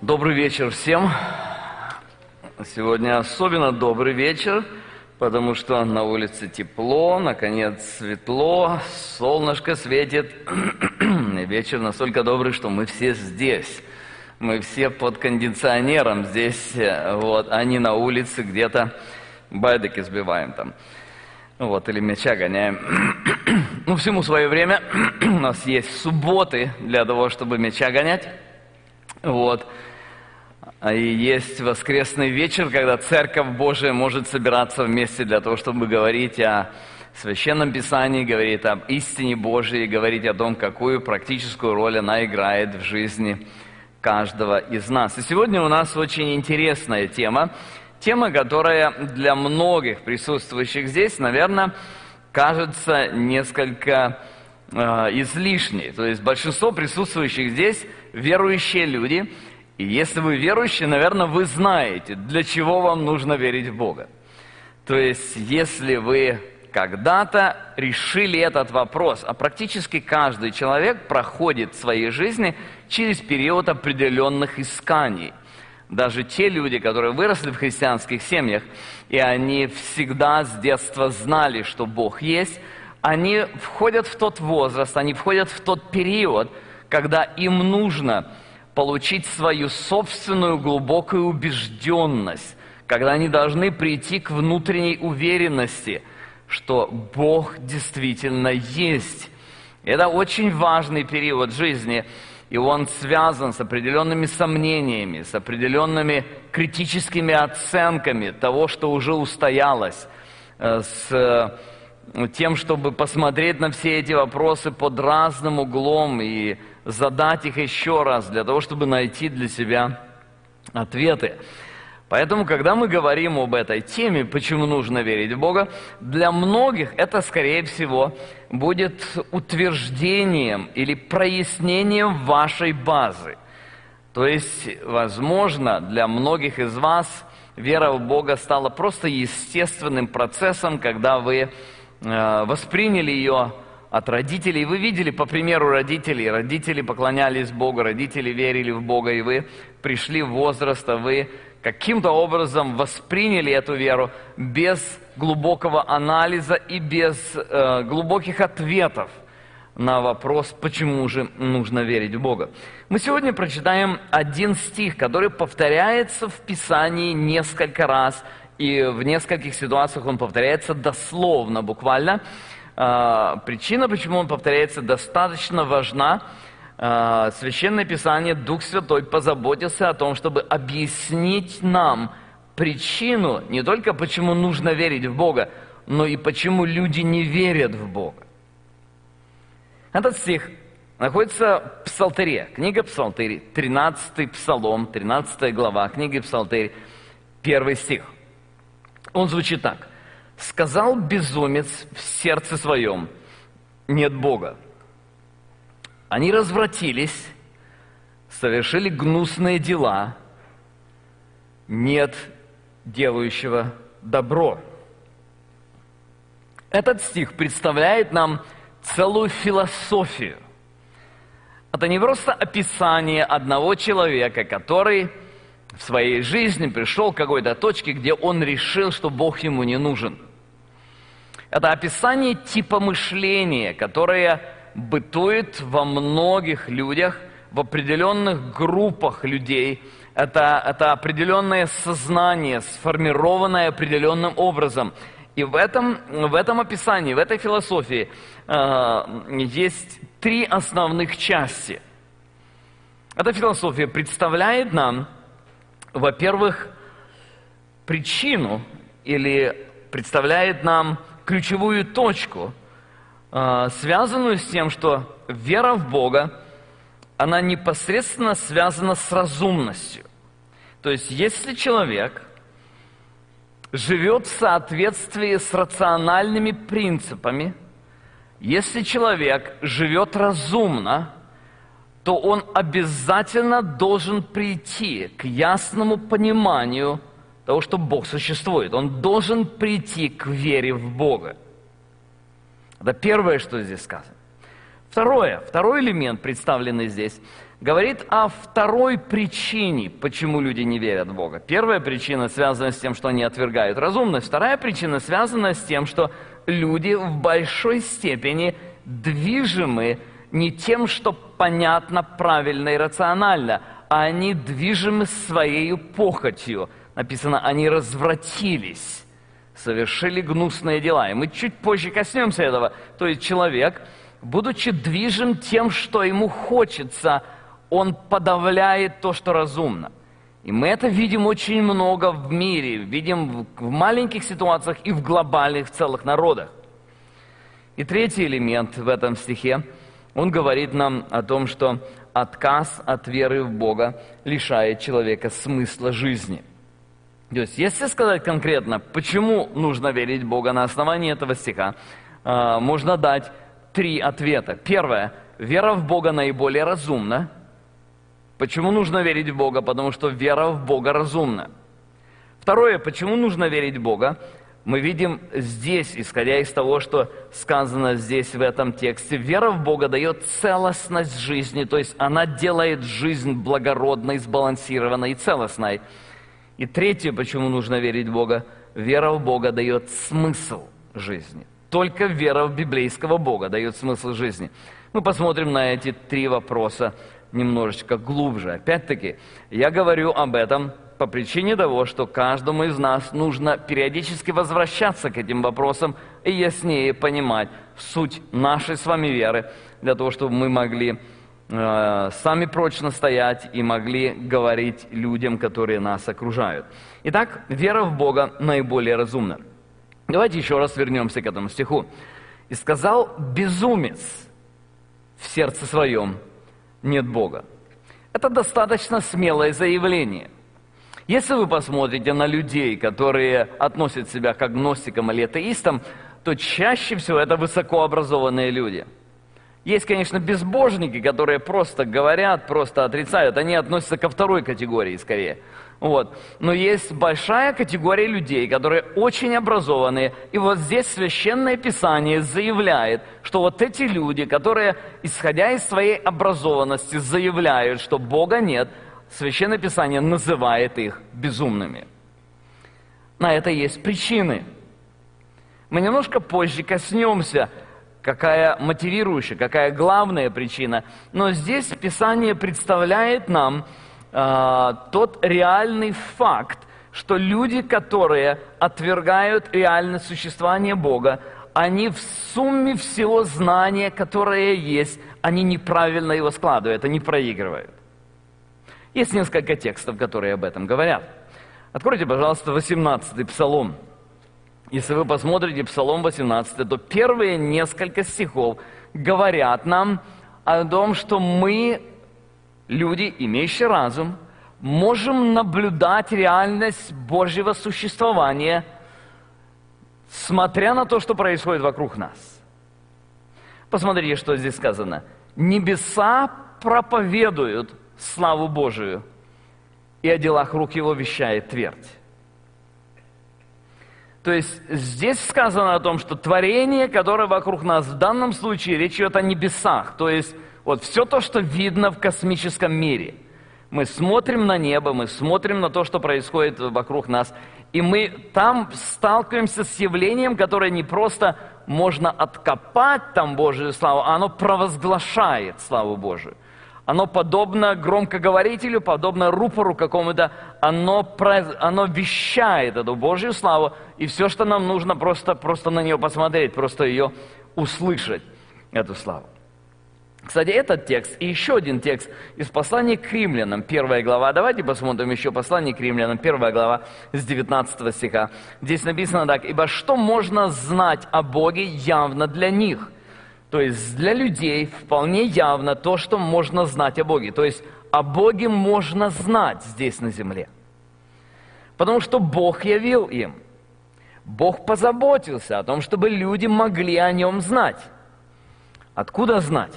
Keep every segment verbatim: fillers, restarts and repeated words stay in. Добрый вечер всем. Сегодня особенно добрый вечер, потому что на улице тепло, наконец светло, солнышко светит. Вечер настолько добрый, что мы все здесь. Мы все под кондиционером здесь, вот, а не на улице где-то байдыки сбиваем там. Вот, или мяча гоняем. Ну, всему свое время. У нас есть субботы для того, чтобы мяча гонять. Вот. И есть воскресный вечер, когда Церковь Божия может собираться вместе для того, чтобы говорить о Священном Писании, говорить об истине Божьей, говорить о том, какую практическую роль она играет в жизни каждого из нас. И сегодня у нас очень интересная тема. Тема, которая для многих присутствующих здесь, наверное, кажется несколько э, излишней. То есть большинство присутствующих здесь верующие люди. И если вы верующие, наверное, вы знаете, для чего вам нужно верить в Бога. То есть если вы когда-то решили этот вопрос, а практически каждый человек проходит в своей жизни через период определенных исканий. Даже те люди, которые выросли в христианских семьях, и они всегда с детства знали, что Бог есть, они входят в тот возраст, они входят в тот период, когда им нужно получить свою собственную глубокую убежденность, когда они должны прийти к внутренней уверенности, что Бог действительно есть. Это очень важный период жизни. И он связан с определенными сомнениями, с определенными критическими оценками того, что уже устоялось, с тем, чтобы посмотреть на все эти вопросы под разным углом и задать их еще раз, для того, чтобы найти для себя ответы. Поэтому, когда мы говорим об этой теме, почему нужно верить в Бога, для многих это, скорее всего, будет утверждением или прояснением вашей базы. То есть, возможно, для многих из вас вера в Бога стала просто естественным процессом, когда вы э, восприняли ее от родителей. Вы видели, по примеру родителей, родители поклонялись Богу, родители верили в Бога, и вы пришли в возраст, а вы каким-то образом восприняли эту веру без глубокого анализа и без э, глубоких ответов на вопрос, почему же нужно верить в Бога. Мы сегодня прочитаем один стих, который повторяется в Писании несколько раз, и в нескольких ситуациях он повторяется дословно, буквально. Э, причина, почему он повторяется, достаточно важна. Священное Писание, Дух Святой позаботился о том, чтобы объяснить нам причину не только почему нужно верить в Бога, но и почему люди не верят в Бога. Этот стих находится в Псалтире, книга Псалтирь, тринадцатый Псалом, тринадцатая глава книги Псалтирь, первый стих. Он звучит так. «Сказал безумец в сердце своем, нет Бога. Они развратились, совершили гнусные дела, нет делающего добро». Этот стих представляет нам целую философию. Это не просто описание одного человека, который в своей жизни пришел к какой-то точке, где он решил, что Бог ему не нужен. Это описание типа мышления, которое бытует во многих людях, в определенных группах людей. Это, это определенное сознание, сформированное определенным образом. И в этом, в этом описании, в этой философии э, есть три основных части. Эта философия представляет нам, во-первых, причину, или представляет нам ключевую точку, связанную с тем, что вера в Бога, она непосредственно связана с разумностью. То есть, если человек живет в соответствии с рациональными принципами, если человек живет разумно, то он обязательно должен прийти к ясному пониманию того, что Бог существует. Он должен прийти к вере в Бога. Это первое, что здесь сказано. Второе, второй элемент, представленный здесь, говорит о второй причине, почему люди не верят в Бога. Первая причина связана с тем, что они отвергают разумность. Вторая причина связана с тем, что люди в большой степени движимы не тем, что понятно, правильно и рационально, а они движимы своей похотью. Написано, они развратились, совершили гнусные дела. И мы чуть позже коснемся этого. То есть человек, будучи движим тем, что ему хочется, он подавляет то, что разумно. И мы это видим очень много в мире, видим в маленьких ситуациях и в глобальных целых народах. И третий элемент в этом стихе, он говорит нам о том, что отказ от веры в Бога лишает человека смысла жизни. То есть, если сказать конкретно, почему нужно верить в Бога на основании этого стиха, можно дать три ответа. Первое. Вера в Бога наиболее разумна. Почему нужно верить в Бога? Потому что вера в Бога разумна. Второе. Почему нужно верить в Бога? Мы видим здесь, исходя из того, что сказано здесь в этом тексте, вера в Бога дает целостность жизни, то есть она делает жизнь благородной, сбалансированной и целостной. И третье, почему нужно верить в Бога, вера в Бога дает смысл жизни. Только вера в библейского Бога дает смысл жизни. Мы посмотрим на эти три вопроса немножечко глубже. Опять-таки, я говорю об этом по причине того, что каждому из нас нужно периодически возвращаться к этим вопросам и яснее понимать суть нашей с вами веры, для того, чтобы мы могли э, сами прочно стоять и могли говорить людям, которые нас окружают. Итак, вера в Бога наиболее разумна. Давайте еще раз вернемся к этому стиху. «И сказал безумец в сердце своем, нет Бога». Это достаточно смелое заявление. Если вы посмотрите на людей, которые относят себя к агностикам или атеистам, то чаще всего это высокообразованные люди. Есть, конечно, безбожники, которые просто говорят, просто отрицают. Они относятся ко второй категории скорее. Вот. Но есть большая категория людей, которые очень образованные. И вот здесь Священное Писание заявляет, что вот эти люди, которые, исходя из своей образованности, заявляют, что Бога нет, Священное Писание называет их безумными. На это есть причины. Мы немножко позже коснемся, какая мотивирующая, какая главная причина. Но здесь Писание представляет нам э, тот реальный факт, что люди, которые отвергают реальное существование Бога, они в сумме всего знания, которое есть, они неправильно его складывают, они проигрывают. Есть несколько текстов, которые об этом говорят. Откройте, пожалуйста, восемнадцатый Псалом. Если вы посмотрите Псалом восемнадцатый, то первые несколько стихов говорят нам о том, что мы, люди, имеющие разум, можем наблюдать реальность Божьего существования, смотря на то, что происходит вокруг нас. Посмотрите, что здесь сказано. «Небеса проповедуют славу Божию, и о делах рук его вещает твердь». То есть здесь сказано о том, что творение, которое вокруг нас, в данном случае речь идет о небесах, то есть вот все то, что видно в космическом мире. Мы смотрим на небо, мы смотрим на то, что происходит вокруг нас, и мы там сталкиваемся с явлением, которое не просто можно откопать там Божию славу, а оно провозглашает славу Божию. Оно подобно громкоговорителю, подобно рупору какому-то, оно, оно вещает эту Божью славу, и все, что нам нужно, просто, просто на нее посмотреть, просто ее услышать, эту славу. Кстати, этот текст и еще один текст из Послания к Римлянам, первая глава. Давайте посмотрим еще Послание к Римлянам, первая глава, с девятнадцатого стиха. Здесь написано так: «Ибо что можно знать о Боге явно для них?» То есть для людей вполне явно то, что можно знать о Боге. То есть о Боге можно знать здесь на земле. Потому что Бог явил им. Бог позаботился о том, чтобы люди могли о нем знать. Откуда знать?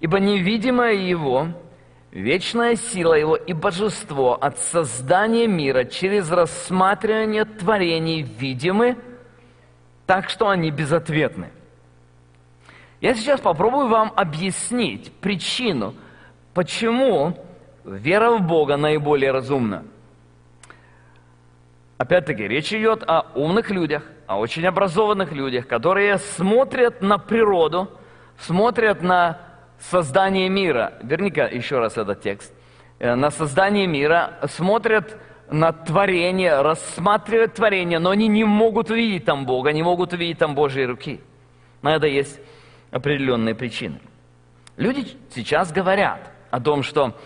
«Ибо невидимое его, вечная сила его и божество от создания мира через рассматривание творений видимы, так что они безответны». Я сейчас попробую вам объяснить причину, почему вера в Бога наиболее разумна. Опять-таки, речь идет о умных людях, о очень образованных людях, которые смотрят на природу, смотрят на создание мира. Верни-ка еще раз этот текст. На создание мира, смотрят на творение, рассматривают творение, но они не могут увидеть там Бога, не могут увидеть там Божьей руки. На это есть определенные причины. Люди сейчас говорят о том, что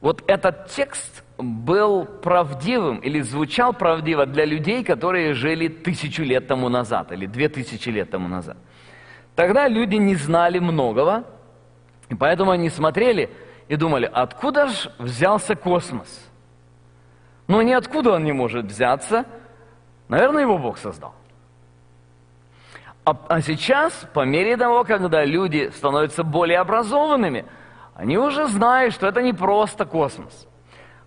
вот этот текст был правдивым или звучал правдиво для людей, которые жили тысячу лет тому назад или две тысячи лет тому назад. Тогда люди не знали многого, и поэтому они смотрели и думали, откуда же взялся космос? Ну, ниоткуда он не может взяться. Наверное, его Бог создал. А, а сейчас, по мере того, когда люди становятся более образованными, они уже знают, что это не просто космос.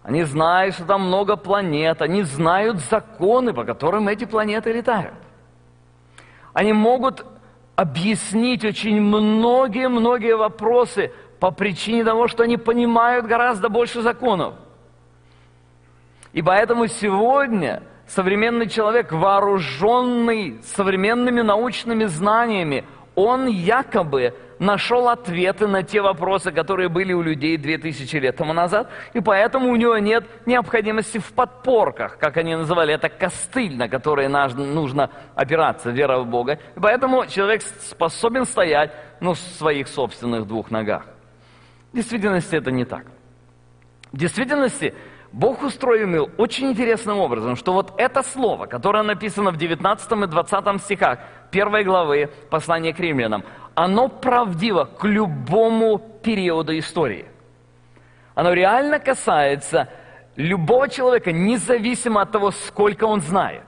Они знают, что там много планет, они знают законы, по которым эти планеты летают. Они могут объяснить очень многие-многие вопросы по причине того, что они понимают гораздо больше законов. И поэтому сегодня современный человек, вооруженный современными научными знаниями, он якобы нашел ответы на те вопросы, которые были у людей две тысячи лет тому назад, и поэтому у него нет необходимости в подпорках, как они называли, это костыль, на который нужно опираться, вера в Бога. И поэтому человек способен стоять ну, в своих собственных двух ногах. В действительности это не так. В действительности Бог устроил очень интересным образом, что вот это слово, которое написано в девятнадцатом и двадцатом стихах первой главы Послания к Римлянам, оно правдиво к любому периоду истории. Оно реально касается любого человека, независимо от того, сколько он знает.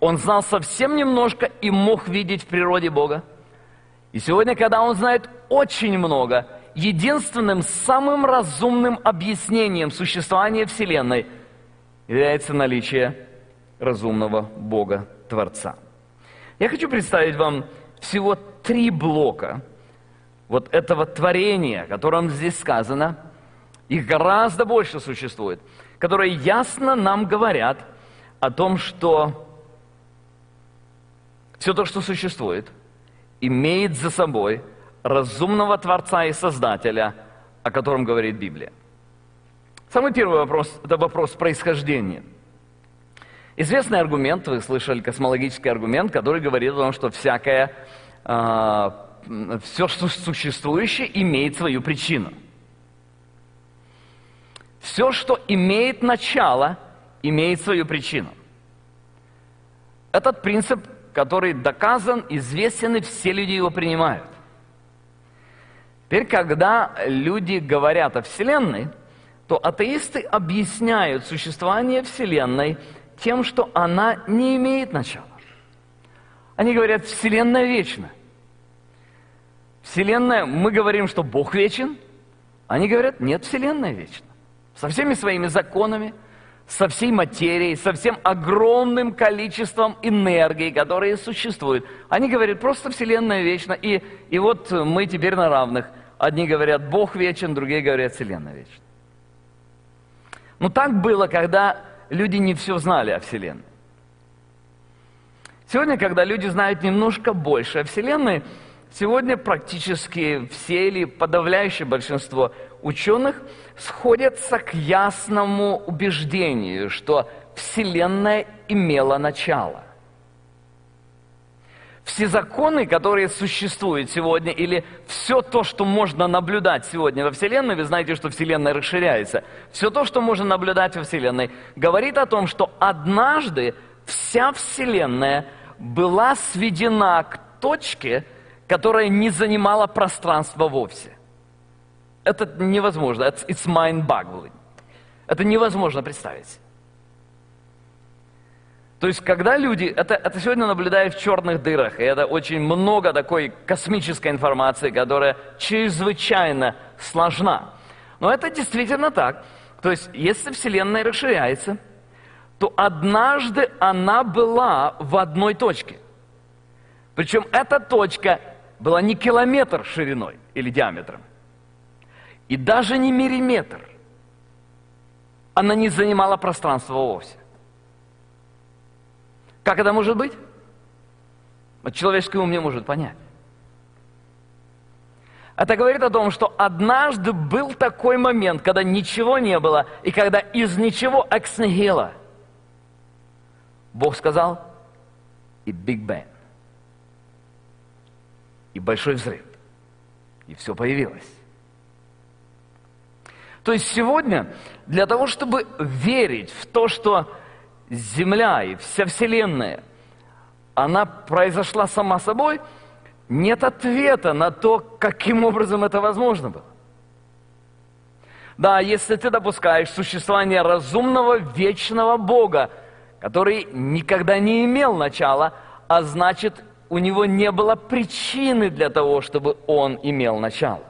Он знал совсем немножко и мог видеть в природе Бога. И сегодня, когда он знает очень много, единственным, самым разумным объяснением существования Вселенной является наличие разумного Бога-Творца. Я хочу представить вам всего три блока вот этого творения, о котором здесь сказано, их гораздо больше существует, которые ясно нам говорят о том, что все то, что существует, имеет за собой разумного Творца и Создателя, о котором говорит Библия. Самый первый вопрос – это вопрос происхождения. Известный аргумент, вы слышали космологический аргумент, который говорит о том, что всякое, э, все, что существующее, имеет свою причину. Все, что имеет начало, имеет свою причину. Этот принцип, который доказан, известен, и все люди его принимают. Теперь, когда люди говорят о Вселенной, то атеисты объясняют существование Вселенной тем, что она не имеет начала. Они говорят, Вселенная вечна. Вселенная, мы говорим, что Бог вечен. Они говорят, нет, Вселенная вечна. Со всеми своими законами, со всей материей, со всем огромным количеством энергии, которые существуют. Они говорят, просто Вселенная вечна, и, и вот мы теперь на равных. Одни говорят, Бог вечен, другие говорят, Вселенная вечна. Но так было, когда люди не все знали о Вселенной. Сегодня, когда люди знают немножко больше о Вселенной, сегодня практически все или подавляющее большинство ученых сходятся к ясному убеждению, что Вселенная имела начало. Все законы, которые существуют сегодня, или все то, что можно наблюдать сегодня во Вселенной, вы знаете, что Вселенная расширяется, все то, что можно наблюдать во Вселенной, говорит о том, что однажды вся Вселенная была сведена к точке, которая не занимала пространства вовсе. Это невозможно. It's mind-boggling. Это невозможно представить. То есть, когда люди... Это, это сегодня наблюдают в черных дырах, и это очень много такой космической информации, которая чрезвычайно сложна. Но это действительно так. То есть, если Вселенная расширяется, то однажды она была в одной точке. Причем эта точка была не километр шириной или диаметром, и даже не миллиметр. Она не занимала пространство вовсе. Как это может быть? Вот человеческий ум не может понять. Это говорит о том, что однажды был такой момент, когда ничего не было, и когда из ничего экс нихило Бог сказал, и Биг Бен, и большой взрыв, и все появилось. То есть сегодня для того, чтобы верить в то, что Земля и вся Вселенная, она произошла сама собой, нет ответа на то, каким образом это возможно было. Да, если ты допускаешь существование разумного вечного Бога, который никогда не имел начала, а значит, у него не было причины для того, чтобы он имел начало.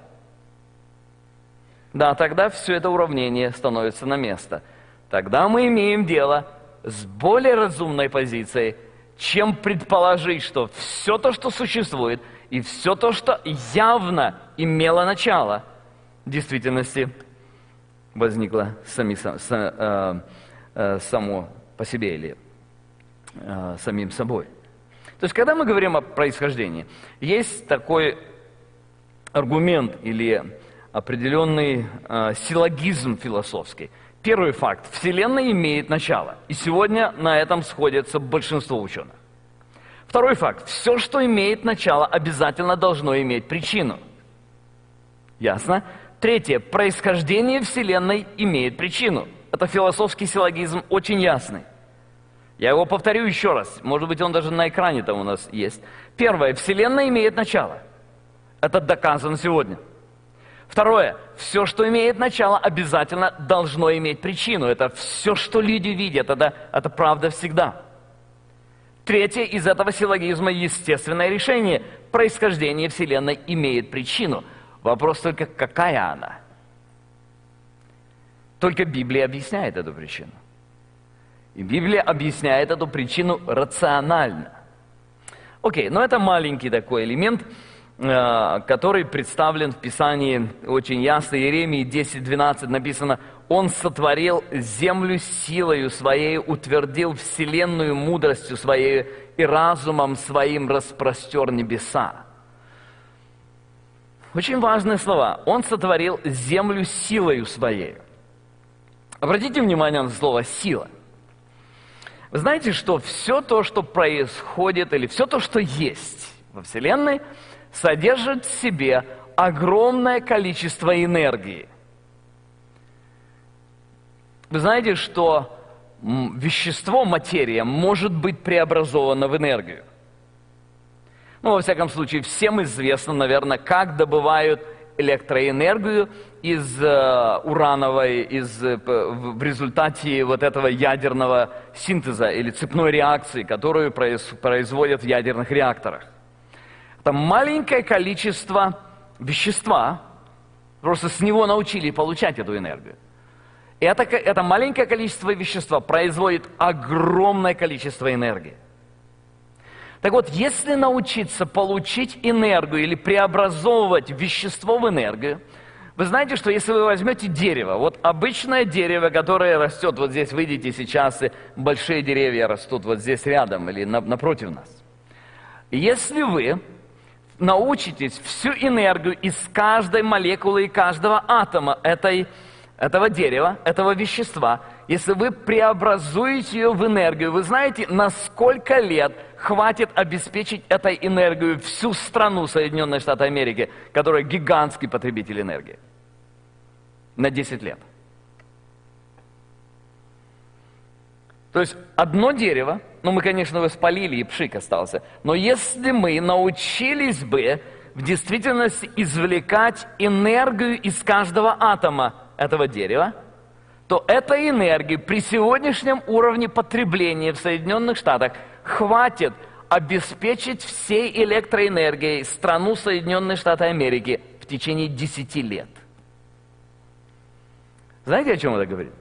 Да, тогда все это уравнение становится на место. Тогда мы имеем дело с более разумной позицией, чем предположить, что все то, что существует, и все то, что явно имело начало, в действительности возникло сами, сам, э, э, само по себе или э, самим собой. То есть, когда мы говорим о происхождении, есть такой аргумент или определенный э, силлогизм философский. Первый факт. Вселенная имеет начало. И сегодня на этом сходится большинство ученых. Второй факт. Все, что имеет начало, обязательно должно иметь причину. Ясно? Третье. Происхождение Вселенной имеет причину. Это философский силлогизм очень ясный. Я его повторю еще раз. Может быть, он даже на экране там у нас есть. Первое. Вселенная имеет начало. Это доказано сегодня. Второе. Все, что имеет начало, обязательно должно иметь причину. Это все, что люди видят. Это, это правда всегда. Третье. Из этого силлогизма естественное решение. Происхождение Вселенной имеет причину. Вопрос только, какая она? Только Библия объясняет эту причину. И Библия объясняет эту причину рационально. Окей, но это маленький такой элемент, который представлен в Писании очень ясно. Иеремии десять двенадцать написано: «Он сотворил землю силою своей, утвердил вселенную мудростью своей, и разумом своим распростер небеса». Очень важные слова. «Он сотворил землю силою своей». Обратите внимание на слово «сила». Вы знаете, что все то, что происходит, или все то, что есть во Вселенной, содержит в себе огромное количество энергии. Вы знаете, что вещество, материя, может быть преобразовано в энергию. Ну, во всяком случае, всем известно, наверное, как добывают электроэнергию из э, урановой, из, э, в результате вот этого ядерного синтеза или цепной реакции, которую производят в ядерных реакторах. Это маленькое количество вещества, просто с него научили получать эту энергию. И это, это маленькое количество вещества производит огромное количество энергии. Так вот, если научиться получить энергию или преобразовывать вещество в энергию, вы знаете, что если вы возьмете дерево, вот обычное дерево, которое растет вот здесь, выйдите сейчас, и большие деревья растут вот здесь рядом или на, напротив нас. Если вы научитесь всю энергию из каждой молекулы и каждого атома этой, этого дерева, этого вещества, если вы преобразуете ее в энергию, вы знаете, на сколько лет хватит обеспечить этой энергией всю страну Соединенных Штатов Америки, которая гигантский потребитель энергии? На десять лет. То есть одно дерево, ну мы, конечно, его спалили, и пшик остался, но если мы научились бы в действительности извлекать энергию из каждого атома этого дерева, то этой энергии при сегодняшнем уровне потребления в Соединенных Штатах хватит обеспечить всей электроэнергией страну Соединенных Штатов Америки в течение десяти лет. Знаете, о чем это говорит?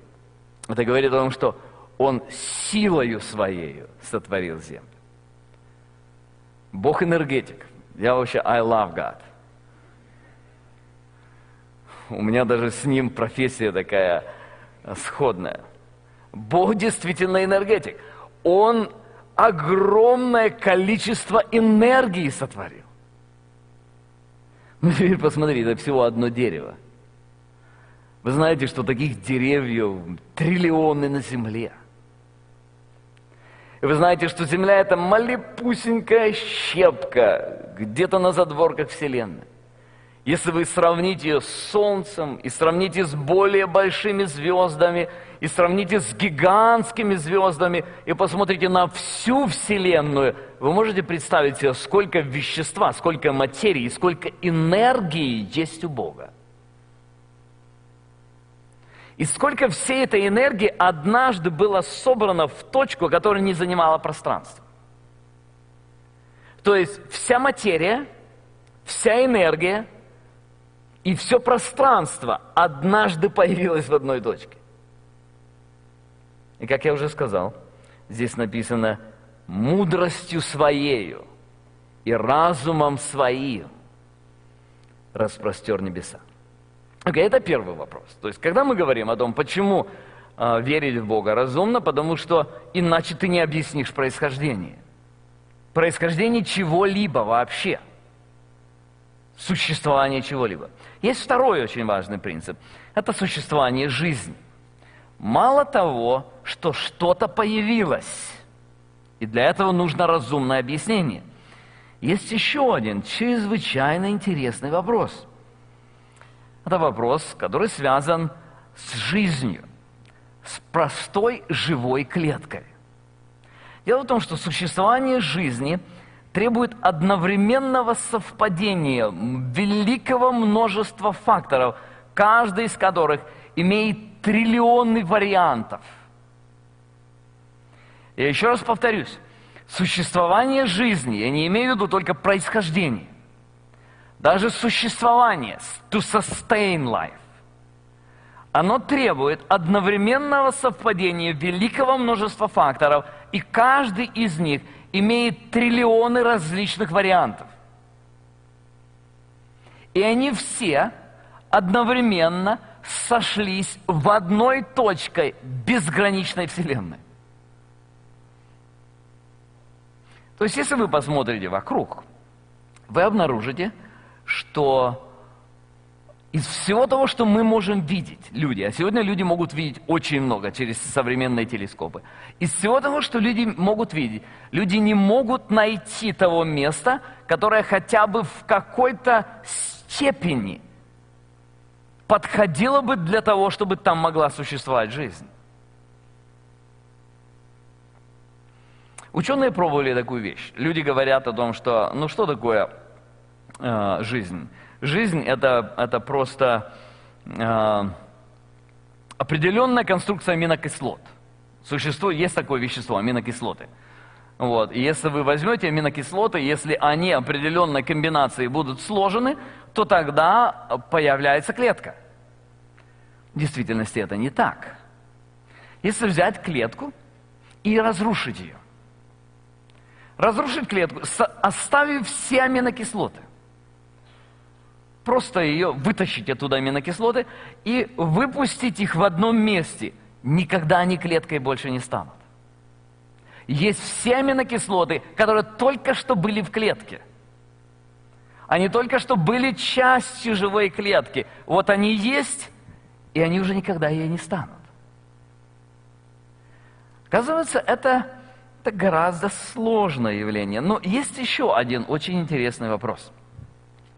Это говорит о том, что Он силою Своею сотворил землю. Бог энергетик. Я вообще I love God. У меня даже с ним профессия такая сходная. Бог действительно энергетик. Он огромное количество энергии сотворил. Ну теперь посмотрите, это всего одно дерево. Вы знаете, что таких деревьев триллионы на земле. И вы знаете, что земля – это малепусенькая щепка где-то на задворках Вселенной. Если вы сравните ее с Солнцем, и сравните с более большими звездами, и сравните с гигантскими звездами, и посмотрите на всю Вселенную, вы можете представить себе, сколько вещества, сколько материи, сколько энергии есть у Бога. И сколько всей этой энергии однажды было собрано в точку, которая не занимала пространство. То есть вся материя, вся энергия и все пространство однажды появилось в одной точке. И как я уже сказал, здесь написано: «Мудростью своею и разумом своим распростер небеса». Окей, okay, это первый вопрос. То есть, когда мы говорим о том, почему э, верить в Бога разумно, потому что иначе ты не объяснишь происхождение. Происхождение чего-либо вообще. Существование чего-либо. Есть второй очень важный принцип. Это существование жизни. Мало того, что что-то появилось, и для этого нужно разумное объяснение. Есть еще один чрезвычайно интересный вопрос. Это вопрос, который связан с жизнью, с простой живой клеткой. Дело в том, что существование жизни требует одновременного совпадения великого множества факторов, каждый из которых имеет триллионы вариантов. Я еще раз повторюсь, существование жизни, я не имею в виду только происхождение, даже существование, to sustain life, оно требует одновременного совпадения великого множества факторов, и каждый из них имеет триллионы различных вариантов. И они все одновременно сошлись в одной точке безграничной Вселенной. То есть, если вы посмотрите вокруг, вы обнаружите, что из всего того, что мы можем видеть, люди, а сегодня люди могут видеть очень много через современные телескопы, из всего того, что люди могут видеть, люди не могут найти того места, которое хотя бы в какой-то степени подходило бы для того, чтобы там могла существовать жизнь. Ученые пробовали такую вещь. Люди говорят о том, что, ну что такое... жизнь. Жизнь – это, это просто э, определенная конструкция аминокислот. Существует, есть такое вещество – аминокислоты. Вот. И если вы возьмете аминокислоты, если они определенной комбинацией будут сложены, то тогда появляется клетка. В действительности это не так. Если взять клетку и разрушить ее. Разрушить клетку, оставив все аминокислоты. Просто ее вытащить оттуда аминокислоты и выпустить их в одном месте. Никогда они клеткой больше не станут. Есть все аминокислоты, которые только что были в клетке. Они только что были частью живой клетки. Вот они есть, и они уже никогда ей не станут. Оказывается, это, это гораздо сложное явление. Но есть еще один очень интересный вопрос.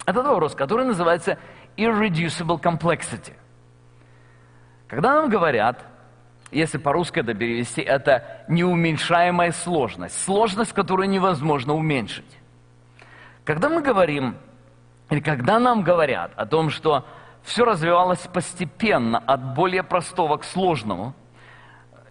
Это вопрос, который называется irreducible complexity. Когда нам говорят, если по-русски это перевести, это неуменьшаемая сложность, сложность, которую невозможно уменьшить. Когда мы говорим, или когда нам говорят о том, что все развивалось постепенно от более простого к сложному,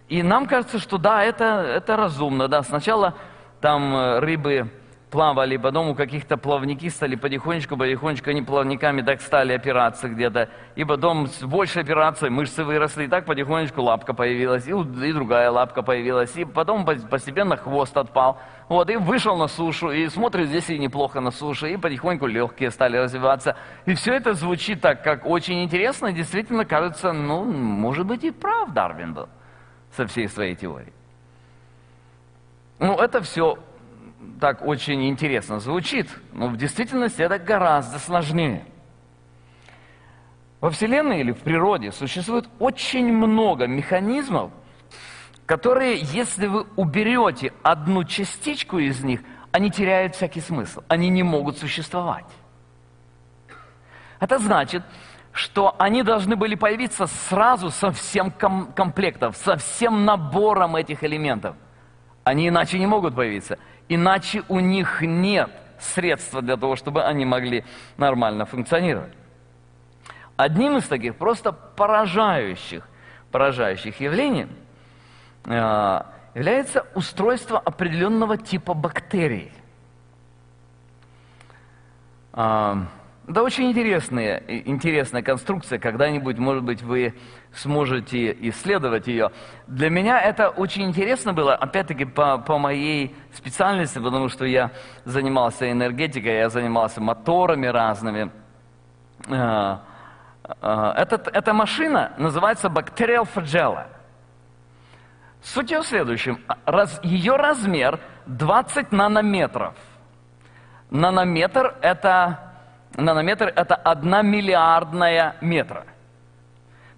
и нам кажется, что да, это, это разумно, да, сначала там рыбы... плавали, потом у каких-то плавники стали потихонечку-потихонечку, они плавниками так стали опираться где-то, и потом с большей операцией мышцы выросли, и так потихонечку лапка появилась, и, и другая лапка появилась, и потом постепенно хвост отпал, вот, и вышел на сушу, и смотрит, здесь и неплохо на суше, и потихоньку легкие стали развиваться, и все это звучит так, как очень интересно, и действительно кажется, ну, может быть, и прав Дарвин был со всей своей теорией. Ну, это все так очень интересно звучит, но в действительности это гораздо сложнее. Во Вселенной или в природе существует очень много механизмов, которые, если вы уберете одну частичку из них, они теряют всякий смысл, они не могут существовать. Это значит, что они должны были появиться сразу со всем ком- комплектом, со всем набором этих элементов. Они иначе не могут появиться, иначе у них нет средства для того, чтобы они могли нормально функционировать. Одним из таких просто поражающих, поражающих явлений э, является устройство определенного типа бактерий. Э, это очень интересная, интересная конструкция, когда-нибудь, может быть, вы сможете исследовать ее. Для меня это очень интересно было, опять-таки, по, по моей специальности, потому что я занимался энергетикой, я занимался моторами разными. Этот, эта машина называется Bacterial Flagella. Суть ее в следующем. Раз, ее размер двадцать нанометров. Нанометр – это одна миллиардная метра.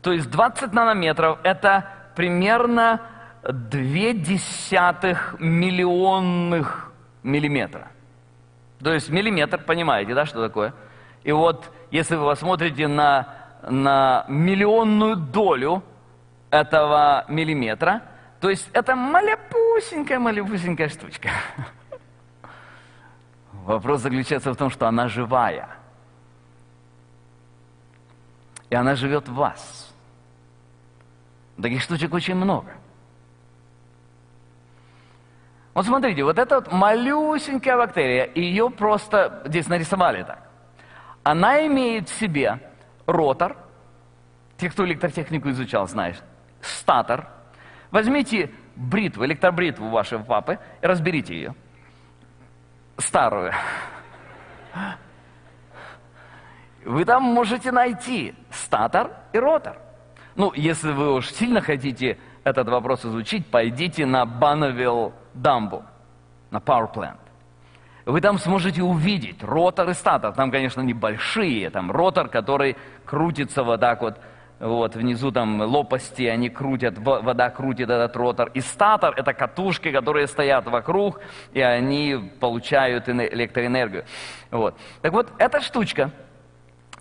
То есть двадцать нанометров – это примерно ноль целых две десятых миллионных миллиметра. То есть миллиметр, понимаете, да, что такое? И вот если вы посмотрите на, на миллионную долю этого миллиметра, то есть это маляпусенькая-маляпусенькая штучка. Вопрос заключается в том, что она живая. И она живет в вас. Таких штучек очень много. Вот смотрите, вот эта вот малюсенькая бактерия, ее просто здесь нарисовали так. Она имеет в себе ротор, те, кто электротехнику изучал, знаешь, статор. Возьмите бритву, электробритву вашего папы, и разберите ее. Старую. Вы там можете найти статор и ротор. Ну, если вы уж сильно хотите этот вопрос изучить, пойдите на Бонневиль Дамбу, на Power Plant. Вы там сможете увидеть ротор и статор. Там, конечно, небольшие. Там ротор, который крутится вот так вот. Вот внизу там лопасти, они крутят, вода крутит этот ротор. И статор – это катушки, которые стоят вокруг, и они получают электроэнергию. Вот. Так вот, эта штучка,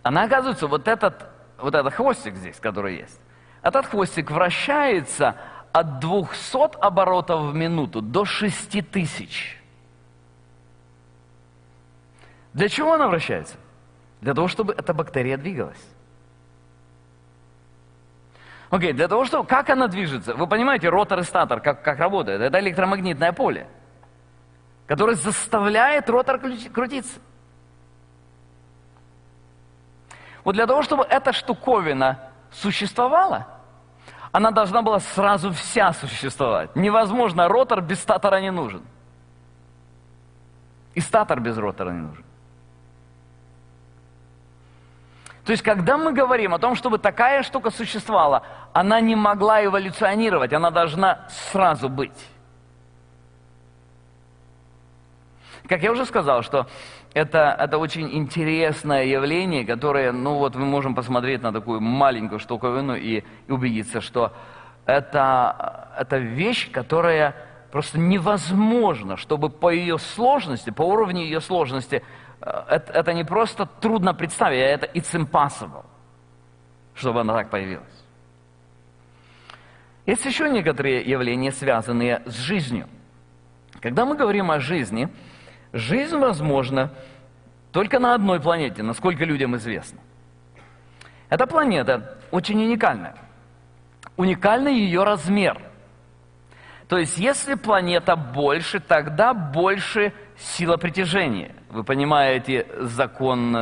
она, оказывается, вот этот, вот этот хвостик здесь, который есть, этот хвостик вращается от двухсот оборотов в минуту до шести тысяч. Для чего она вращается? Для того, чтобы эта бактерия двигалась. Окей, для того, чтобы... Как она движется? Вы понимаете, ротор и статор, как, как работает? Это электромагнитное поле, которое заставляет ротор крутиться. Вот для того, чтобы эта штуковина существовала, она должна была сразу вся существовать. Невозможно, ротор без статора не нужен. И статор без ротора не нужен. То есть, когда мы говорим о том, чтобы такая штука существовала, она не могла эволюционировать, она должна сразу быть. Как я уже сказал, что это, это очень интересное явление, которое, ну вот мы можем посмотреть на такую маленькую штуковину и, и убедиться, что это, это вещь, которая просто невозможна, чтобы по ее сложности, по уровню ее сложности, это, это не просто трудно представить, а это it's impossible, чтобы она так появилась. Есть еще некоторые явления, связанные с жизнью. Когда мы говорим о жизни, жизнь возможна только на одной планете, насколько людям известно. Эта планета очень уникальна. Уникальный ее размер. То есть, если планета больше, тогда больше сила притяжения. Вы понимаете закон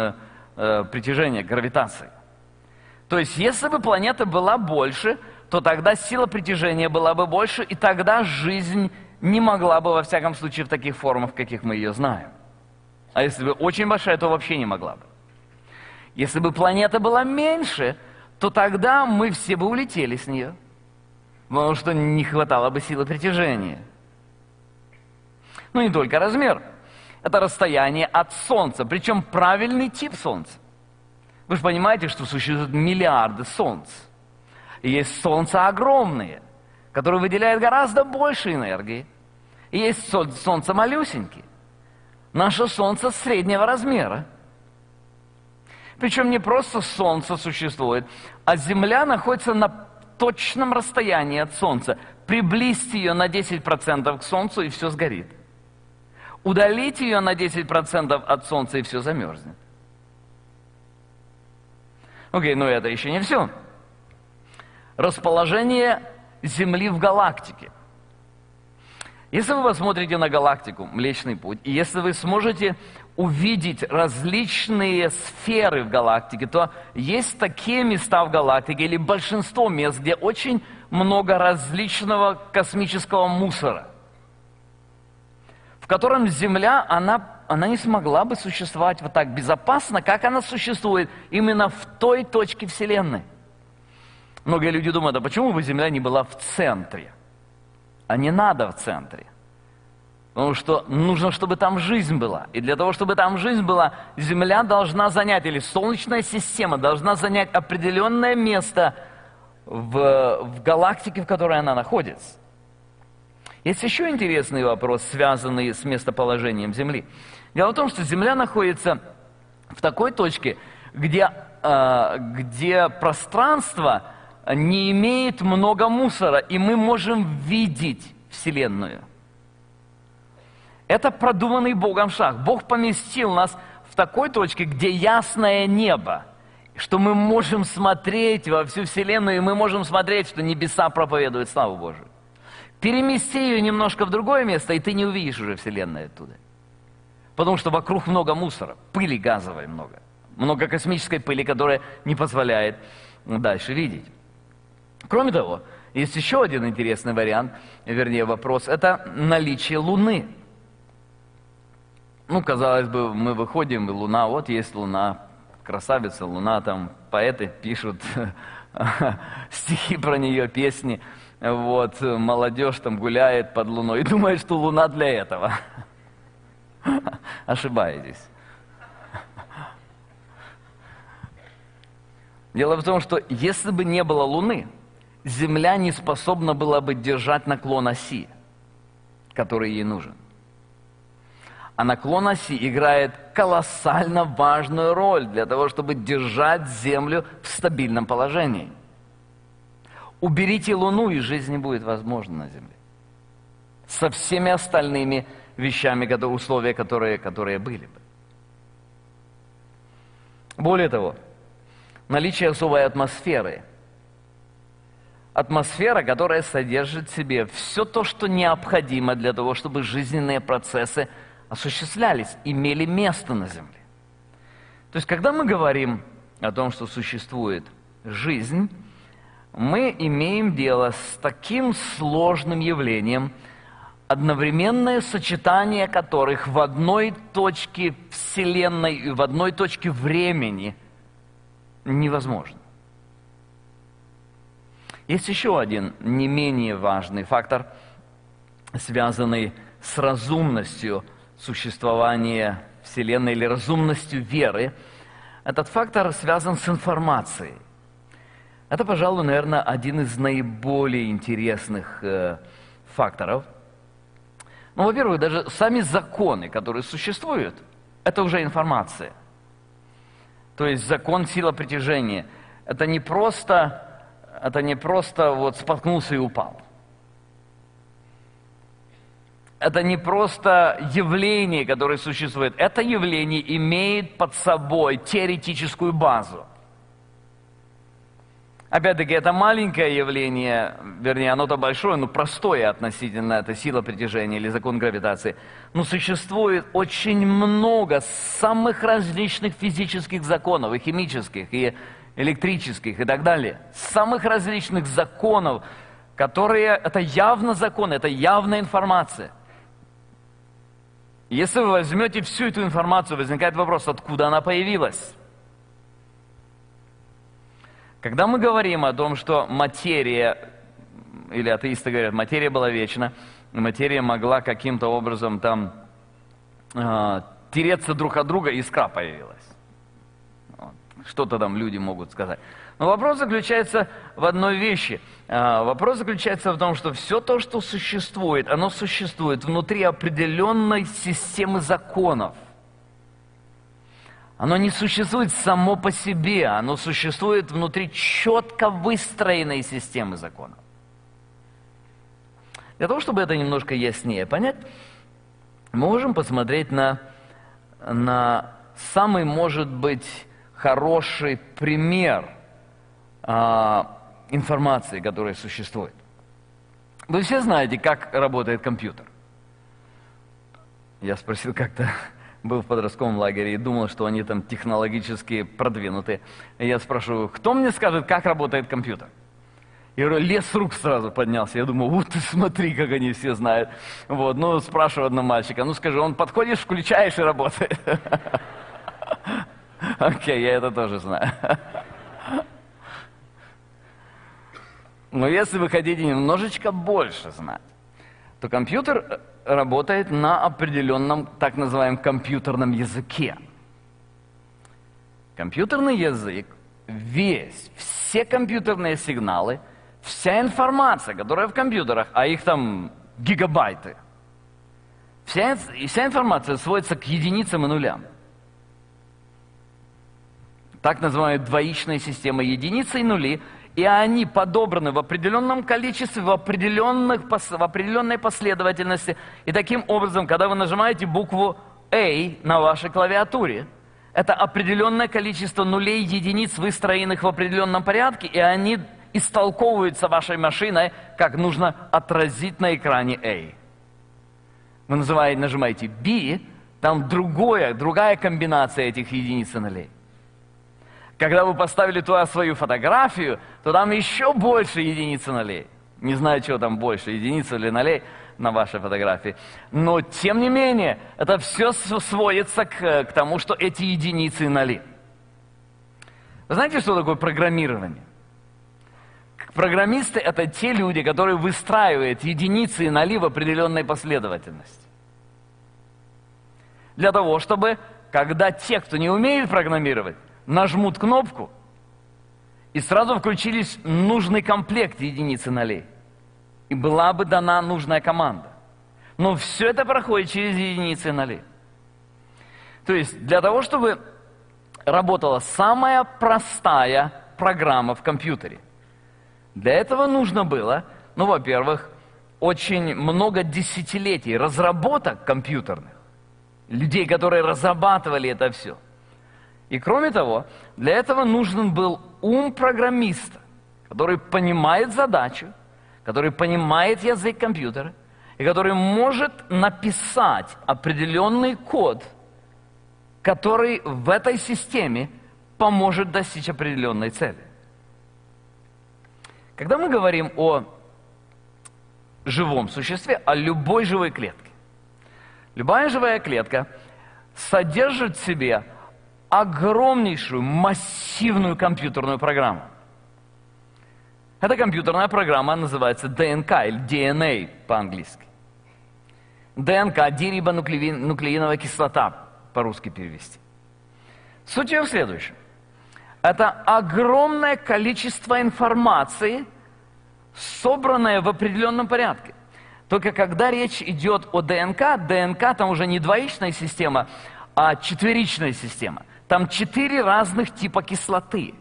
э, притяжения, гравитации. То есть, если бы планета была больше, то тогда сила притяжения была бы больше, и тогда жизнь не могла бы, во всяком случае, в таких формах, в каких мы ее знаем. А если бы очень большая, то вообще не могла бы. Если бы планета была меньше, то тогда мы все бы улетели с нее. Потому что не хватало бы силы притяжения. Ну, не только размер. Это расстояние от Солнца. Причем правильный тип Солнца. Вы же понимаете, что существуют миллиарды Солнц. И есть Солнца огромные, которые выделяют гораздо больше энергии. И есть Солнца малюсенькие. Наше Солнце среднего размера. Причем не просто Солнце существует, а Земля находится на точном расстоянии от Солнца. Приблизьте ее на десять процентов к Солнцу, и все сгорит. Удалите ее на десять процентов от Солнца, и все замерзнет. Окей, но это еще не все. Расположение Земли в галактике. Если вы посмотрите на галактику, Млечный Путь, и если вы сможете увидеть различные сферы в галактике, то есть такие места в галактике, или большинство мест, где очень много различного космического мусора, в котором Земля, она, она не смогла бы существовать вот так безопасно, как она существует именно в той точке Вселенной. Многие люди думают, а почему бы Земля не была в центре? А не надо в центре. Потому что нужно, чтобы там жизнь была. И для того, чтобы там жизнь была, Земля должна занять, или Солнечная система должна занять определенное место в, в галактике, в которой она находится. Есть еще интересный вопрос, связанный с местоположением Земли. Дело в том, что Земля находится в такой точке, где, э, где пространство не имеет много мусора, и мы можем видеть Вселенную. Это продуманный Богом шаг. Бог поместил нас в такой точке, где ясное небо, что мы можем смотреть во всю Вселенную, и мы можем смотреть, что небеса проповедуют славу Божию. Перемести ее немножко в другое место, и ты не увидишь уже Вселенную оттуда. Потому что вокруг много мусора, пыли газовой много, много космической пыли, которая не позволяет дальше видеть. Кроме того, есть еще один интересный вариант, вернее вопрос, это наличие Луны. Ну, казалось бы, мы выходим, и Луна, вот есть Луна, красавица Луна, там поэты пишут стихи про нее, песни, вот, молодежь там гуляет под Луной и думает, что Луна для этого. Ошибаетесь. Дело в том, что если бы не было Луны, Земля не способна была бы держать наклон оси, который ей нужен. А наклон оси играет колоссально важную роль для того, чтобы держать Землю в стабильном положении. Уберите Луну, и жизнь не будет возможна на Земле. Со всеми остальными вещами, условия, которые, которые были бы. Более того, наличие особой атмосферы. Атмосфера, которая содержит в себе все то, что необходимо для того, чтобы жизненные процессы осуществлялись, имели место на Земле. То есть, когда мы говорим о том, что существует жизнь, мы имеем дело с таким сложным явлением, одновременное сочетание которых в одной точке Вселенной и в одной точке времени невозможно. Есть еще один не менее важный фактор, связанный с разумностью существования Вселенной или разумностью веры. Этот фактор связан с информацией. Это, пожалуй, наверное, один из наиболее интересных э, факторов. Ну, во-первых, даже сами законы, которые существуют, это уже информация. То есть закон сила притяжения. Это не просто, это не просто вот споткнулся и упал. Это не просто явление, которое существует. Это явление имеет под собой теоретическую базу. Опять-таки, это маленькое явление, вернее, оно-то большое, но простое относительно, это сила притяжения или закон гравитации. Но существует очень много самых различных физических законов, и химических, и электрических, и так далее. Самых различных законов, которые... Это явно закон, это явная информация. Если вы возьмете всю эту информацию, возникает вопрос, откуда она появилась? Когда мы говорим о том, что материя, или атеисты говорят, материя была вечна, материя могла каким-то образом там э, тереться друг от друга, искра появилась. Вот. Что-то там люди могут сказать. Но вопрос заключается в одной вещи. Э, вопрос заключается в том, что все то, что существует, оно существует внутри определенной системы законов. Оно не существует само по себе, оно существует внутри четко выстроенной системы законов. Для того, чтобы это немножко яснее понять, мы можем посмотреть на, на самый, может быть, хороший пример э, информации, которая существует. Вы все знаете, как работает компьютер. Я спросил как-то... Был в подростковом лагере и думал, что они там технологически продвинутые. И я спрашиваю, кто мне скажет, как работает компьютер? Я говорю, лес рук сразу поднялся. Я думаю, вот ты смотри, как они все знают. Вот, ну, спрашиваю одного мальчика, ну скажи, он подходишь, включаешь и работает. Окей, я это тоже знаю. Но если вы хотите немножечко больше знать, то компьютер... работает на определенном, так называемом, компьютерном языке. Компьютерный язык, весь, все компьютерные сигналы, вся информация, которая в компьютерах, а их там гигабайты, вся, вся информация сводится к единицам и нулям. Так называемая двоичная система единицы и нули. И они подобраны в определенном количестве, в, определенных, в определенной последовательности. И таким образом, когда вы нажимаете букву «A» на вашей клавиатуре, это определенное количество нулей, единиц, выстроенных в определенном порядке, и они истолковываются вашей машиной, как нужно отразить на экране «A». Вы называете, нажимаете «B», там другое, другая комбинация этих единиц и нулей. Когда вы поставили туда свою фотографию, то там еще больше единиц и нулей. Не знаю, чего там больше, единиц или нулей на вашей фотографии. Но, тем не менее, это все сводится к, к тому, что эти единицы и нули. Вы знаете, что такое программирование? Программисты – это те люди, которые выстраивают единицы и нули в определенной последовательности. Для того, чтобы, когда те, кто не умеет программировать, нажмут кнопку, и сразу включились нужный комплект единиц и нулей. И была бы дана нужная команда. Но все это проходит через единицы и нулей. То есть, для того, чтобы работала самая простая программа в компьютере, для этого нужно было, ну, во-первых, очень много десятилетий разработок компьютерных, людей, которые разрабатывали это все. И кроме того, для этого нужен был ум программиста, который понимает задачу, который понимает язык компьютера, и который может написать определенный код, который в этой системе поможет достичь определенной цели. Когда мы говорим о живом существе, о любой живой клетке, любая живая клетка содержит в себе огромнейшую, массивную компьютерную программу. Эта компьютерная программа называется ДНК, или ди эн эй по-английски. ДНК, дирибонуклеиновая кислота, по-русски перевести. Суть ее в следующем. Это огромное количество информации, собранное в определенном порядке. Только когда речь идет о ДНК, ДНК там уже не двоичная система, а четверичная система. Там четыре разных типа кислоты.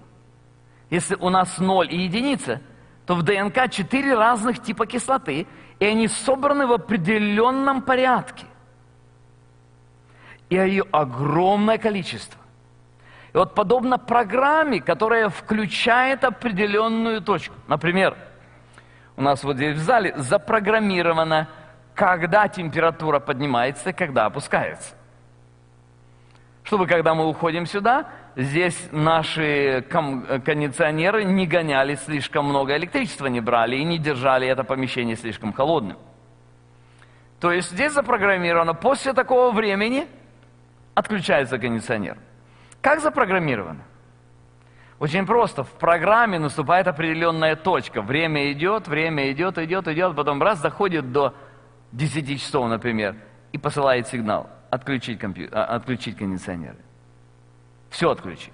Если у нас ноль и единица, то в ДНК четыре разных типа кислоты, и они собраны в определенном порядке. И ее огромное количество. И вот подобно программе, которая включает определенную точку. Например, у нас вот здесь в зале запрограммировано, когда температура поднимается, когда опускается. Чтобы, когда мы уходим сюда, здесь наши кондиционеры не гоняли слишком много, электричества не брали и не держали это помещение слишком холодным. То есть здесь запрограммировано, после такого времени отключается кондиционер. Как запрограммировано? Очень просто. В программе наступает определенная точка. Время идет, время идет, идет, идет. Потом раз, доходит до десяти часов, например, и посылает сигнал. Отключить, компью... отключить кондиционеры. Все отключить.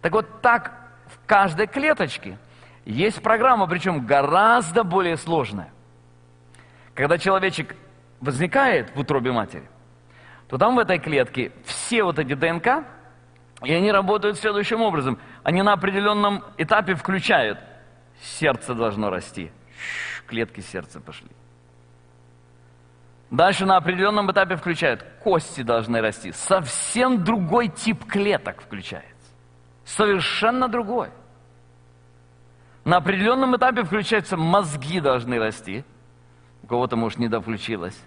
Так вот, так в каждой клеточке есть программа, причем гораздо более сложная. Когда человечек возникает в утробе матери, то там в этой клетке все вот эти ДНК, и они работают следующим образом. Они на определенном этапе включают. Сердце должно расти. Клетки сердца пошли. Дальше на определенном этапе включают. Кости должны расти. Совсем другой тип клеток включается. Совершенно другой. На определенном этапе включаются мозги должны расти. У кого-то, может, не доключилось.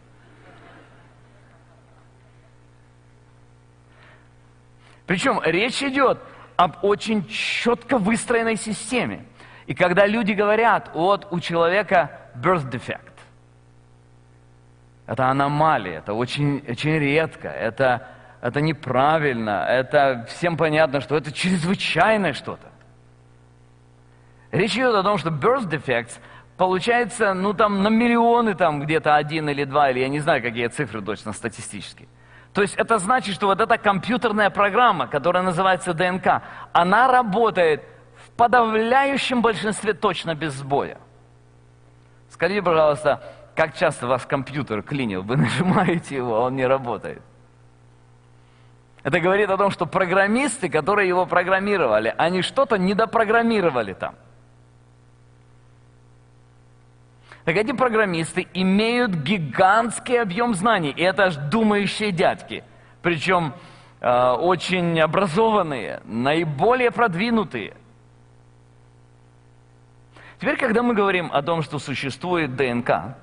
Причем речь идет об очень четко выстроенной системе. И когда люди говорят, вот у человека birth defect, это аномалия, это очень, очень редко, это, это неправильно, это всем понятно, что это чрезвычайное что-то. Речь идет о том, что birth defects получается, ну там на миллионы, там где-то один или два, или я не знаю, какие цифры точно статистически. То есть это значит, что вот эта компьютерная программа, которая называется ДНК, она работает в подавляющем большинстве точно без сбоя. Скажите, пожалуйста, как часто ваш компьютер клинил? Вы нажимаете его, а он не работает. Это говорит о том, что программисты, которые его программировали, они что-то недопрограммировали там. Так эти программисты имеют гигантский объем знаний, и это аж думающие дядьки, причем э, очень образованные, наиболее продвинутые. Теперь, когда мы говорим о том, что существует ДНК,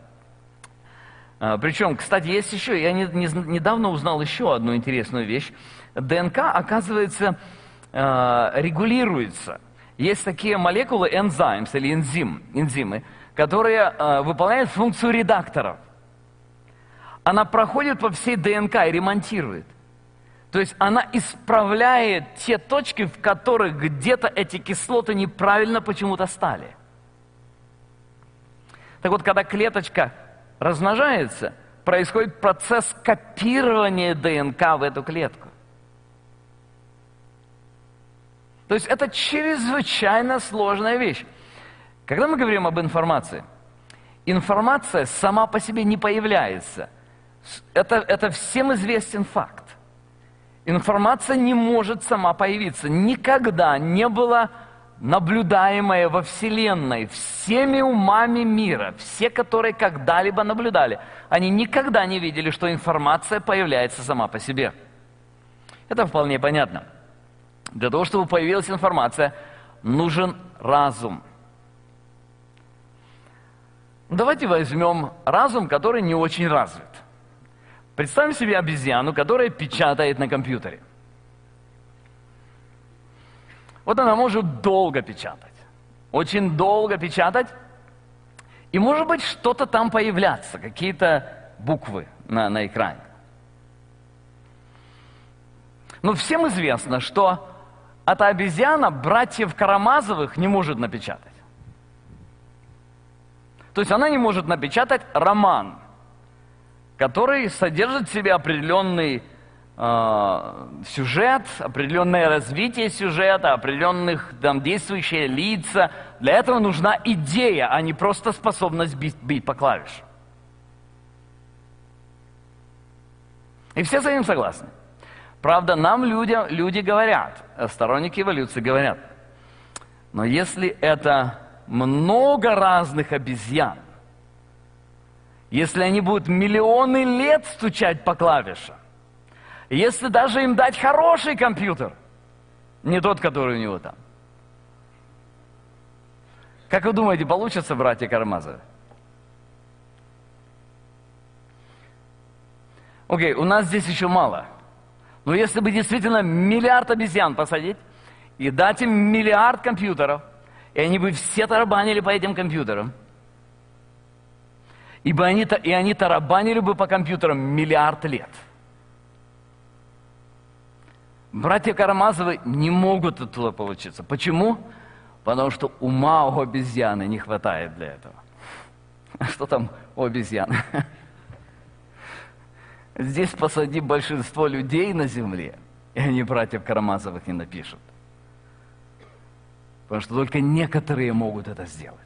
э, причем, кстати, есть еще, я не, не, недавно узнал еще одну интересную вещь, ДНК, оказывается, э, регулируется. Есть такие молекулы enzymes или энзим, энзимы, которые э, выполняют функцию редактора. Она проходит по всей ДНК и ремонтирует. То есть она исправляет те точки, в которых где-то эти кислоты неправильно почему-то стали. Так вот, когда клеточка размножается, происходит процесс копирования ДНК в эту клетку. То есть это чрезвычайно сложная вещь. Когда мы говорим об информации, информация сама по себе не появляется. Это, это всем известен факт. Информация не может сама появиться. Никогда не была наблюдаемая во Вселенной всеми умами мира. Все, которые когда-либо наблюдали, они никогда не видели, что информация появляется сама по себе. Это вполне понятно. Для того, чтобы появилась информация, нужен разум. Давайте возьмем разум, который не очень развит. Представим себе обезьяну, которая печатает на компьютере. Вот она может долго печатать, очень долго печатать, и может быть что-то там появляться, какие-то буквы на, на экране. Но всем известно, что эта обезьяна братьев Карамазовых не может напечатать. То есть она не может напечатать роман, который содержит в себе определенный э, сюжет, определенное развитие сюжета, определенных там, действующие лица. Для этого нужна идея, а не просто способность бить, бить по клавишам. И все с этим согласны. Правда, нам люди, люди говорят, сторонники эволюции говорят, но если это... много разных обезьян. Если они будут миллионы лет стучать по клавишам, Если даже им дать хороший компьютер, не тот, который у него там. Как вы думаете, получится, братья Карамазовы? Окей, у нас здесь еще мало. Но если бы действительно миллиард обезьян посадить и дать им миллиард компьютеров, и они бы все тарабанили по этим компьютерам, ибо они, и они тарабанили бы по компьютерам миллиард лет. Братья Карамазовы не могут оттуда получиться. Почему? Потому что ума у обезьяны не хватает для этого. Что там у обезьяны? Здесь посади большинство людей на земле, и они братьев Карамазовых не напишут. Потому что только некоторые могут это сделать.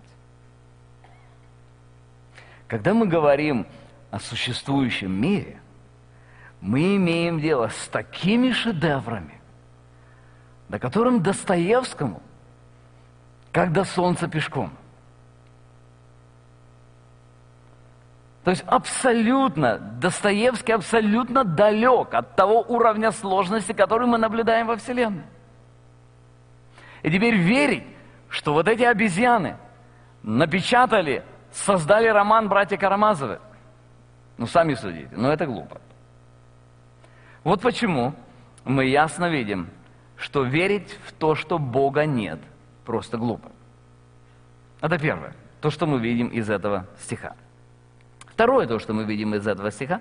Когда мы говорим о существующем мире, мы имеем дело с такими шедеврами, до которым Достоевскому, как до солнца пешком. То есть абсолютно, Достоевский абсолютно далек от того уровня сложности, который мы наблюдаем во Вселенной. И теперь верить, что вот эти обезьяны напечатали, создали роман «Братья Карамазовы». Ну, сами судите, но это глупо. Вот почему мы ясно видим, что верить в то, что Бога нет, просто глупо. Это первое, то, что мы видим из этого стиха. Второе, то, что мы видим из этого стиха.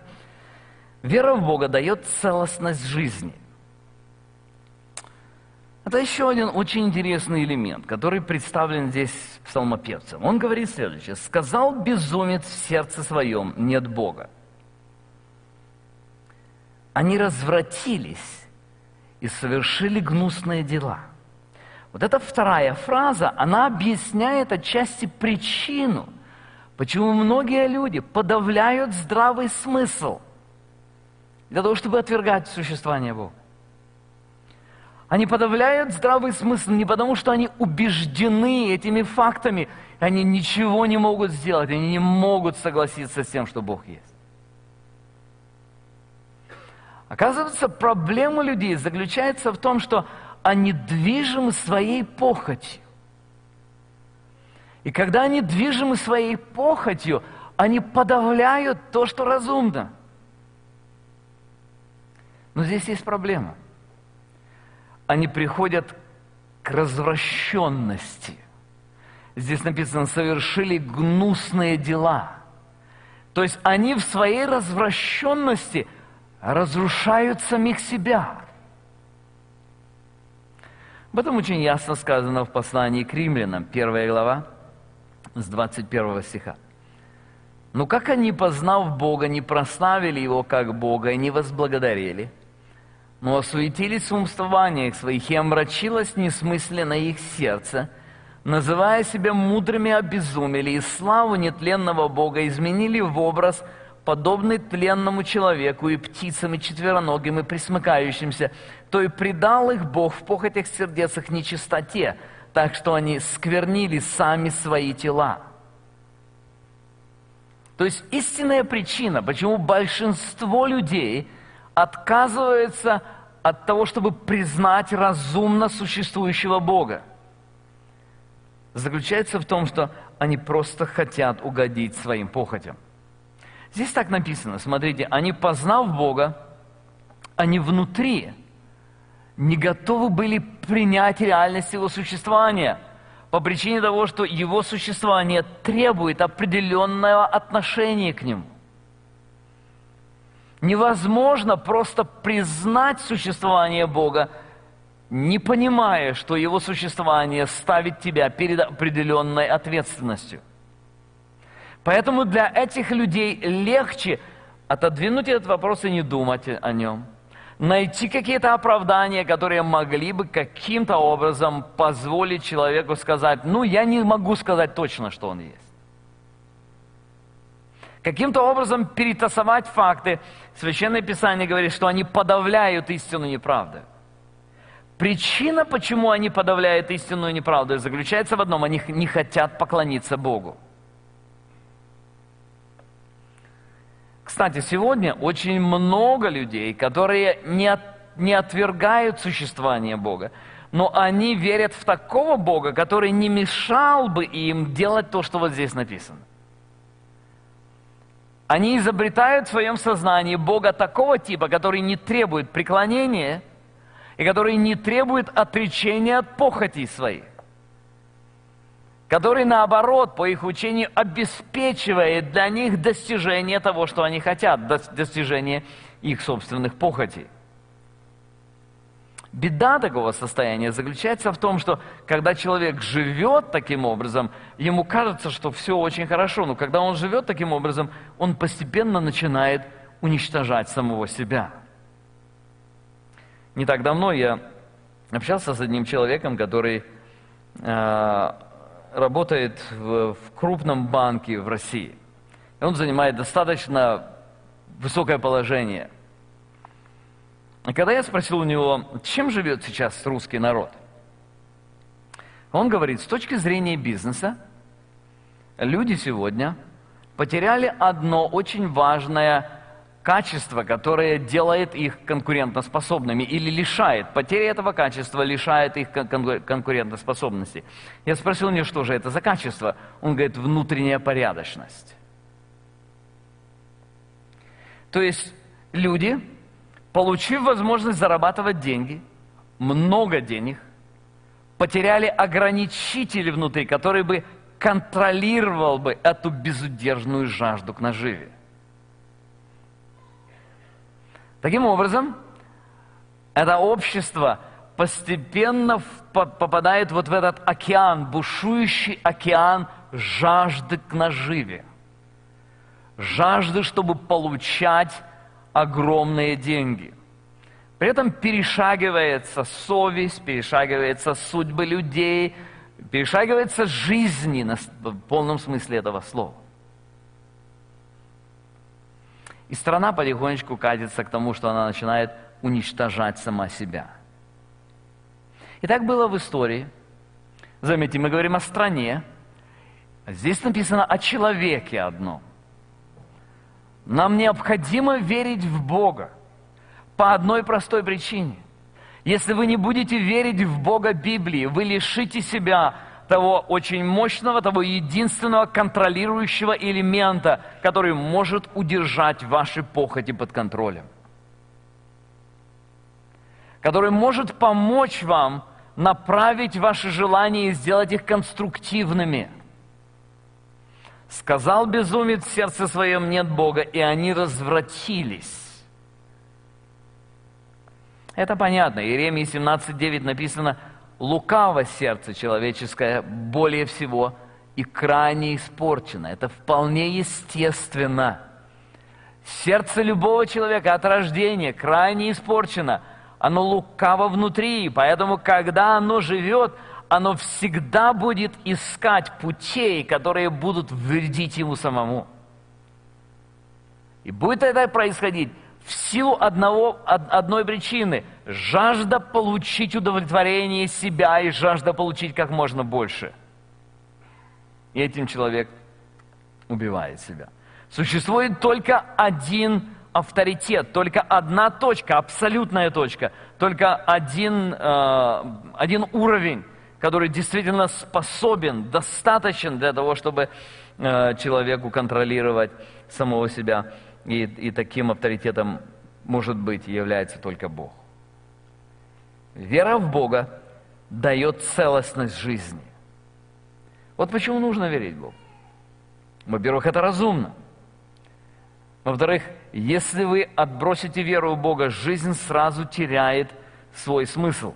Вера в Бога дает целостность жизни. Это еще один очень интересный элемент, который представлен здесь псалмопевцем. Он говорит следующее. «Сказал безумец в сердце своем, нет Бога. Они развратились и совершили гнусные дела». Вот эта вторая фраза, она объясняет отчасти причину, почему многие люди подавляют здравый смысл для того, чтобы отвергать существование Бога. Они подавляют здравый смысл не потому, что они убеждены этими фактами, они ничего не могут сделать, они не могут согласиться с тем, что Бог есть. Оказывается, проблема людей заключается в том, что они движимы своей похотью. И когда они движимы своей похотью, они подавляют то, что разумно. Но здесь есть проблема. Они приходят к развращенности. Здесь написано, совершили гнусные дела. То есть они в своей развращенности разрушают самих себя. Об этом очень ясно сказано в послании к Римлянам, первая глава, с двадцать первого стиха. «Но как они, познав Бога, не прославили Его как Бога и не возблагодарили, но осуетились в умствованиях своих, и омрачилось несмысленно их сердце, называя себя мудрыми, обезумели, и славу нетленного Бога изменили в образ, подобный тленному человеку и птицам, и четвероногим, и присмыкающимся, то и предал их Бог в похотях сердец их нечистоте, так что они сквернили сами свои тела». То есть истинная причина, почему большинство людей отказывается от того, чтобы признать разумно существующего Бога, заключается в том, что они просто хотят угодить своим похотям. Здесь так написано, смотрите, они, познав Бога, они внутри не готовы были принять реальность Его существования по причине того, что Его существование требует определенного отношения к Нему. Невозможно просто признать существование Бога, не понимая, что Его существование ставит тебя перед определенной ответственностью. Поэтому для этих людей легче отодвинуть этот вопрос и не думать о нем. Найти какие-то оправдания, которые могли бы каким-то образом позволить человеку сказать, ну, я не могу сказать точно, что он есть. Каким-то образом перетасовать факты. Священное Писание говорит, что они подавляют истину неправды. Причина, почему они подавляют истину неправду, заключается в одном. Они не хотят поклониться Богу. К Кстати, сегодня очень много людей, которые не, от, не отвергают существование Бога, но они верят в такого Бога, который не мешал бы им делать то, что вот здесь написано. Они изобретают в своем сознании Бога такого типа, который не требует преклонения и который не требует отречения от похотей своих, который, наоборот, по их учению, обеспечивает для них достижение того, что они хотят, достижение их собственных похотей. Беда такого состояния заключается в том, что когда человек живет таким образом, ему кажется, что все очень хорошо, но когда он живет таким образом, он постепенно начинает уничтожать самого себя. Не так давно я общался с одним человеком, который... Э работает в, в крупном банке в России. И он занимает достаточно высокое положение. И когда я спросил у него, чем живет сейчас русский народ, он говорит, с точки зрения бизнеса, люди сегодня потеряли одно очень важное качество, которое делает их конкурентоспособными или лишает. Потеря этого качества лишает их конкурентоспособности. Я спросил у него, что же это за качество? Он говорит, внутренняя порядочность. То есть люди, получив возможность зарабатывать деньги, много денег, потеряли ограничитель внутри, который бы контролировал бы эту безудержную жажду к наживе. Таким образом, это общество постепенно попадает вот в этот океан, бушующий океан жажды к наживе. Жажды, чтобы получать огромные деньги. При этом перешагивается совесть, перешагивается судьбы людей, перешагивается жизни в полном смысле этого слова. И страна потихонечку катится к тому, что она начинает уничтожать сама себя. И так было в истории. Заметьте, мы говорим о стране. Здесь написано о человеке одном. Нам необходимо верить в Бога по одной простой причине. Если вы не будете верить в Бога Библии, вы лишите себя того очень мощного, того единственного контролирующего элемента, который может удержать ваши похоти под контролем. Который может помочь вам направить ваши желания и сделать их конструктивными. Сказал безумец, в сердце своем нет Бога, и они развратились. Это понятно. Иеремии семнадцать девять написано: лукаво сердце человеческое более всего и крайне испорчено. Это вполне естественно. Сердце любого человека от рождения крайне испорчено. Оно лукаво внутри, поэтому, когда оно живет, оно всегда будет искать путей, которые будут вредить ему самому. И будет это происходить в силу одного, одной причины – жажда получить удовлетворение себя и жажда получить как можно больше. И этим человек убивает себя. Существует только один авторитет, только одна точка, абсолютная точка, только один, э, один уровень, который действительно способен, достаточен для того, чтобы э, человеку контролировать самого себя. И, и таким авторитетом, может быть, является только Бог. Вера в Бога дает целостность жизни. Вот почему нужно верить Богу. Во-первых, это разумно. Во-вторых, если вы отбросите веру в Бога, жизнь сразу теряет свой смысл.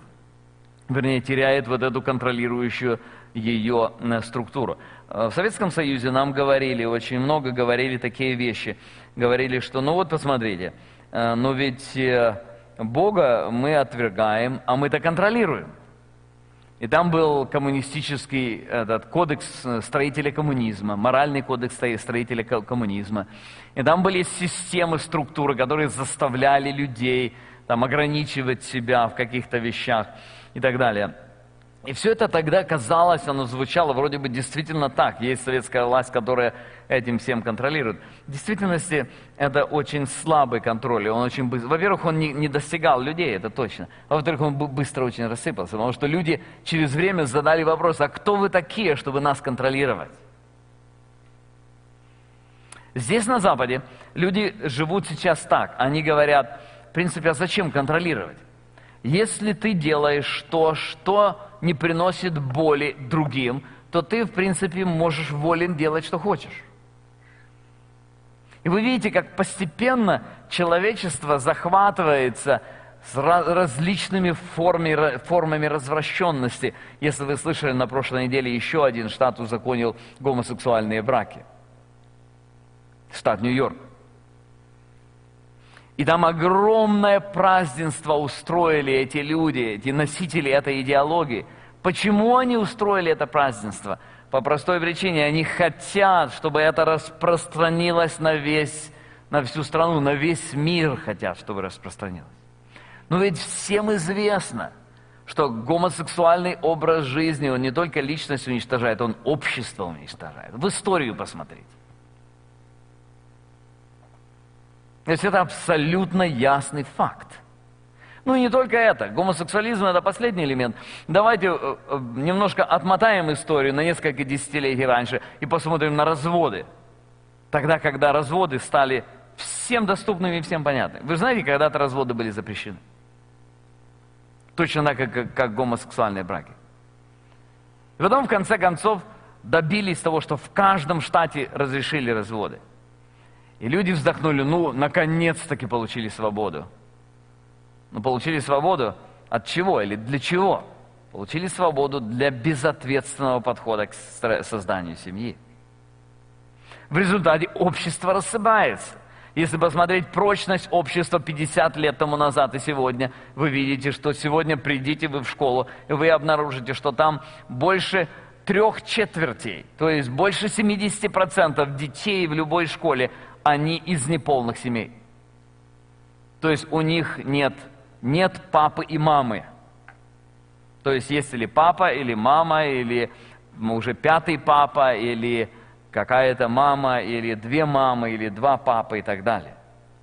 Вернее, теряет вот эту контролирующую ее структуру. В Советском Союзе нам говорили, очень много говорили такие вещи. Говорили, что ну вот посмотрите, но ведь Бога мы отвергаем, а мы-то контролируем. И там был коммунистический этот, кодекс строителя коммунизма, моральный кодекс строителя коммунизма. И там были системы, структуры, которые заставляли людей там, ограничивать себя в каких-то вещах и так далее. И все это тогда казалось, оно звучало вроде бы действительно так. Есть советская власть, которая этим всем контролирует. В действительности это очень слабый контроль. Он очень быстро... Во-первых, он не, не достигал людей, это точно. Во-вторых, он быстро очень рассыпался, потому что люди через время задали вопрос, а кто вы такие, чтобы нас контролировать? Здесь, на Западе, люди живут сейчас так. Они говорят, в принципе, а зачем контролировать? Если ты делаешь то, что не приносит боли другим, то ты, в принципе, можешь волен делать, что хочешь. И вы видите, как постепенно человечество захватывается с различными формами, формами развращенности. Если вы слышали, на прошлой неделе еще один штат узаконил гомосексуальные браки. Штат Нью-Йорк. И там огромное празднество устроили эти люди, эти носители этой идеологии. Почему они устроили это празднество? По простой причине, они хотят, чтобы это распространилось на весь, на всю страну, на весь мир хотят, чтобы распространилось. Но ведь всем известно, что гомосексуальный образ жизни, он не только личность уничтожает, он общество уничтожает. В историю посмотрите. То есть это абсолютно ясный факт. Ну и не только это. Гомосексуализм – это последний элемент. Давайте немножко отмотаем историю на несколько десятилетий раньше и посмотрим на разводы. Тогда, когда разводы стали всем доступными и всем понятными. Вы знаете, когда-то разводы были запрещены. Точно так, как, как гомосексуальные браки. И потом, в конце концов, добились того, что в каждом штате разрешили разводы. И люди вздохнули, ну, наконец-таки получили свободу. Ну, получили свободу от чего или для чего? Получили свободу для безответственного подхода к созданию семьи. В результате общество рассыпается. Если посмотреть прочность общества пятьдесят лет тому назад и сегодня, вы видите, что сегодня придите вы в школу, и вы обнаружите, что там больше... трех четвертей, то есть больше семидесяти процентов детей в любой школе, они из неполных семей. То есть у них нет, нет папы и мамы. То есть есть или папа, или мама, или уже пятый папа, или какая-то мама, или две мамы, или два папы и так далее.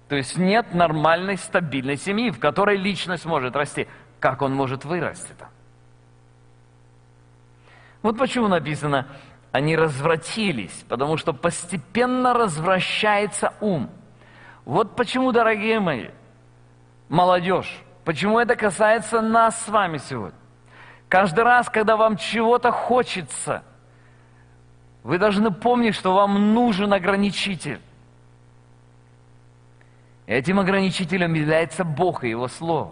То есть нет нормальной, стабильной семьи, в которой личность может расти. Как он может вырасти-то? Вот почему написано, они развратились, потому что постепенно развращается ум. Вот почему, дорогие мои, молодежь, почему это касается нас с вами сегодня. Каждый раз, когда вам чего-то хочется, вы должны помнить, что вам нужен ограничитель. Этим ограничителем является Бог и Его Слово.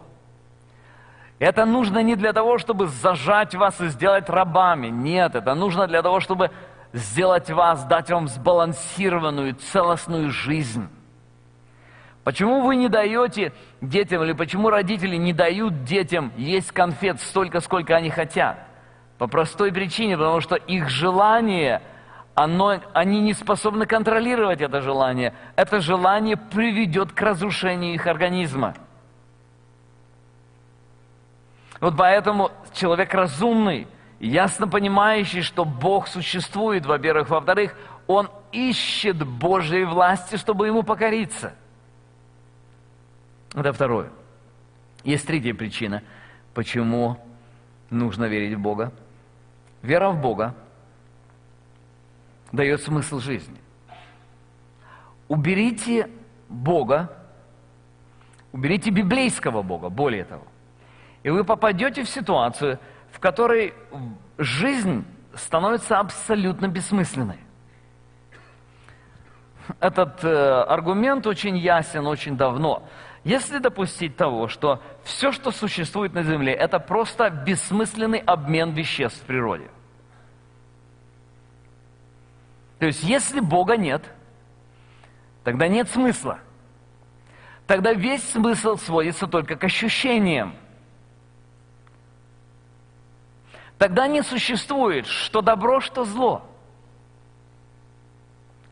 Это нужно не для того, чтобы зажать вас и сделать рабами. Нет, это нужно для того, чтобы сделать вас, дать вам сбалансированную, целостную жизнь. Почему вы не даете детям, или почему родители не дают детям есть конфет столько, сколько они хотят? По простой причине, потому что их желание, оно, они не способны контролировать это желание. Это желание приведет к разрушению их организма. Вот поэтому человек разумный, ясно понимающий, что Бог существует, во-первых. Во-вторых, он ищет Божьей власти, чтобы ему покориться. Это второе. Есть третья причина, почему нужно верить в Бога. Вера в Бога дает смысл жизни. Уберите Бога, уберите библейского Бога, более того. И вы попадете в ситуацию, в которой жизнь становится абсолютно бессмысленной. Этот э, аргумент очень ясен очень давно. Если допустить того, что все, что существует на Земле, это просто бессмысленный обмен веществ в природе. То есть, если Бога нет, тогда нет смысла. Тогда весь смысл сводится только к ощущениям. Тогда не существует, что добро, что зло.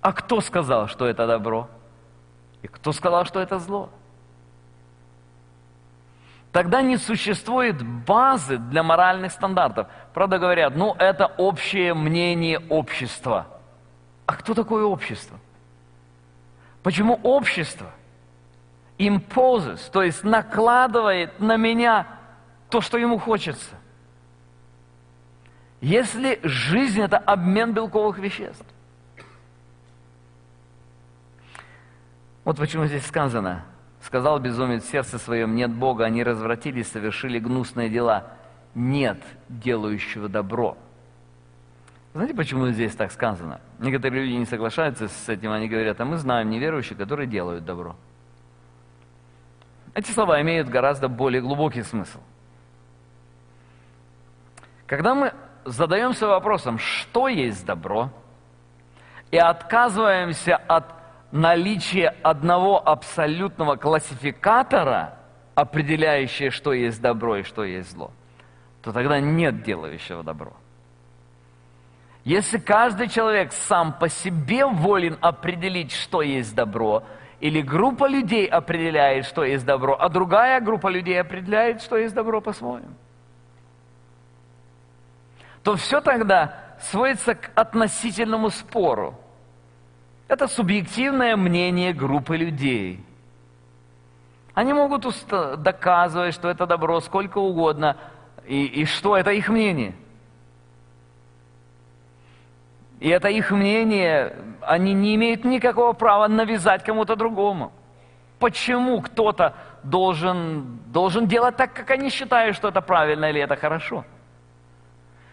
А кто сказал, что это добро? И кто сказал, что это зло? тогда не существует базы для моральных стандартов. Правда, говорят, ну это общее мнение общества. А кто такое общество? Почему общество imposes, то есть накладывает на меня то, что ему хочется? Если жизнь – это обмен белковых веществ. Вот почему здесь сказано: «Сказал безумец в сердце своем, нет Бога, они развратились, совершили гнусные дела, нет делающего добро». Знаете, почему здесь так сказано? Некоторые люди не соглашаются с этим, они говорят: а мы знаем неверующих, которые делают добро. Эти слова имеют гораздо более глубокий смысл. Когда мы задаемся вопросом, что есть добро, и отказываемся от наличия одного абсолютного классификатора, определяющего, что есть добро и что есть зло, то тогда нет делающего добро. Если каждый человек сам по себе волен определить, что есть добро, или группа людей определяет, что есть добро, а другая группа людей определяет, что есть добро по-своему, то все тогда сводится к относительному спору. Это субъективное мнение группы людей. Они могут доказывать, что это добро сколько угодно, и, и что это их мнение. И это их мнение, они не имеют никакого права навязать кому-то другому. Почему кто-то должен, должен делать так, как они считают, что это правильно или это хорошо?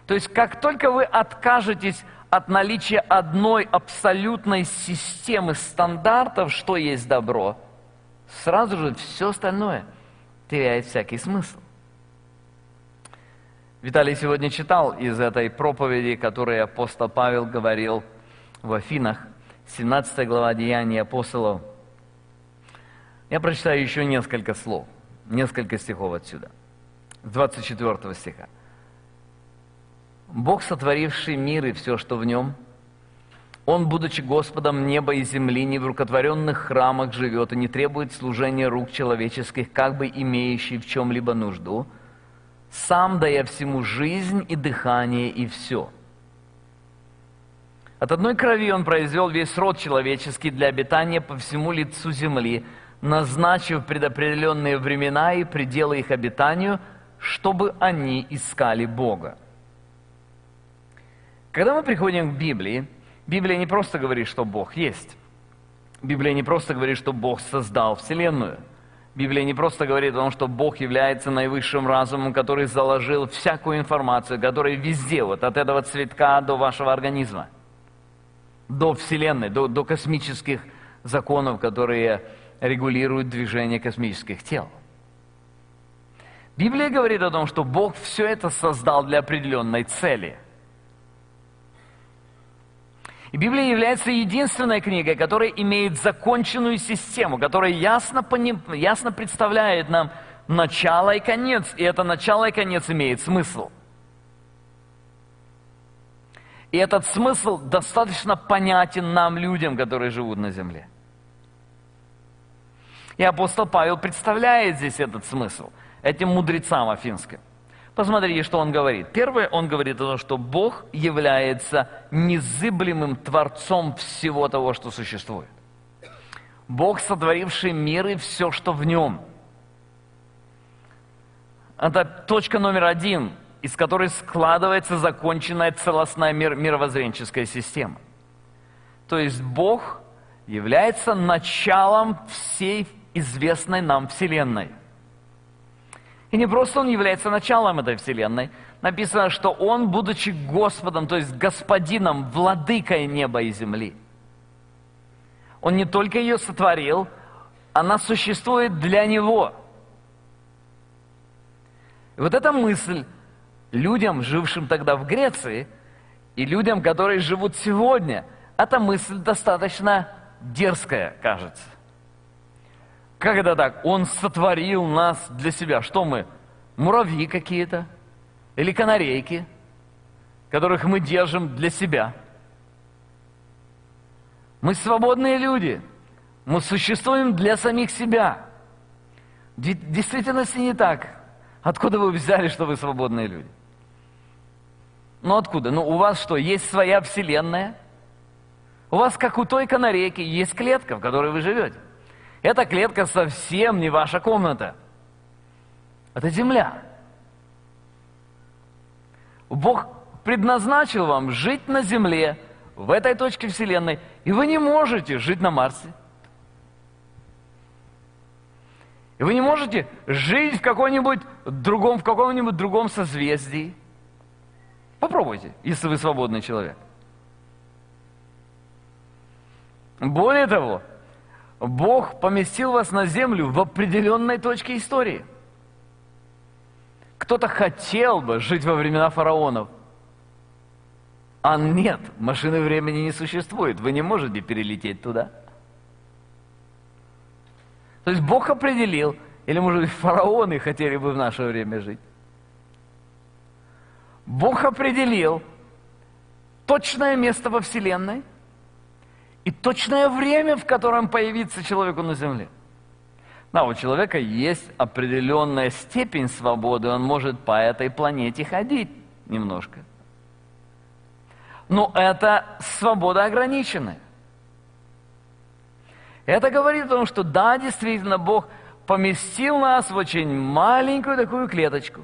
То есть, как только вы откажетесь от наличия одной абсолютной системы стандартов, что есть добро, сразу же все остальное теряет всякий смысл. Виталий сегодня читал из этой проповеди, которую апостол Павел говорил в Афинах, семнадцатая глава Деяний апостолов. Я прочитаю еще несколько слов, несколько стихов отсюда, с двадцать четвёртого стиха. «Бог, сотворивший мир и все, что в нем, Он, будучи Господом неба и земли, не в рукотворенных храмах живет и не требует служения рук человеческих, как бы имеющий в чем-либо нужду, сам дая всему жизнь и дыхание и все. От одной крови Он произвел весь род человеческий для обитания по всему лицу земли, назначив предопределенные времена и пределы их обитанию, чтобы они искали Бога». Когда мы приходим к Библии, Библия не просто говорит, что Бог есть. Библия не просто говорит, что Бог создал Вселенную. Библия не просто говорит о том, что Бог является наивысшим разумом, который заложил всякую информацию, которая везде, вот от этого цветка до вашего организма, до Вселенной, до, до космических законов, которые регулируют движение космических тел. Библия говорит о том, что Бог все это создал для определенной цели. И Библия является единственной книгой, которая имеет законченную систему, которая ясно, поним... ясно представляет нам начало и конец. И это начало и конец имеет смысл. И этот смысл достаточно понятен нам, людям, которые живут на земле. И апостол Павел представляет здесь этот смысл этим мудрецам афинским. Посмотрите, что он говорит. Первое, он говорит о том, что Бог является незыблемым творцом всего того, что существует. Бог, сотворивший мир и все, что в нем. Это точка номер один, из которой складывается законченная целостная мир, мировоззренческая система. То есть Бог является началом всей известной нам Вселенной. И не просто Он является началом этой Вселенной. Написано, что Он, будучи Господом, то есть Господином, владыкой неба и земли, Он не только ее сотворил, она существует для Него. И вот эта мысль людям, жившим тогда в Греции, и людям, которые живут сегодня, эта мысль достаточно дерзкая, кажется. Как это так? Он сотворил нас для себя. Что мы? Муравьи какие-то? Или канарейки, которых мы держим для себя? Мы свободные люди. Мы существуем для самих себя. В действительности не так. Откуда вы взяли, что вы свободные люди? Ну откуда? Ну у вас что, есть своя вселенная? У вас, как у той канарейки, есть клетка, в которой вы живете. Эта клетка совсем не ваша комната. Это земля. Бог предназначил вам жить на земле, в этой точке вселенной, и вы не можете жить на Марсе. И вы не можете жить в каком-нибудь другом, в каком-нибудь другом созвездии. Попробуйте, если вы свободный человек. Более того, Бог поместил вас на землю в определенной точке истории. Кто-то хотел бы жить во времена фараонов. А нет, машины времени не существует. Вы не можете перелететь туда. То есть Бог определил, или, может быть, фараоны хотели бы в наше время жить. Бог определил точное место во Вселенной и точное время, в котором появится человеку на земле. Да, у человека есть определенная степень свободы, он может по этой планете ходить немножко. Но это свобода ограниченная. Это говорит о том, что да, действительно, Бог поместил нас в очень маленькую такую клеточку.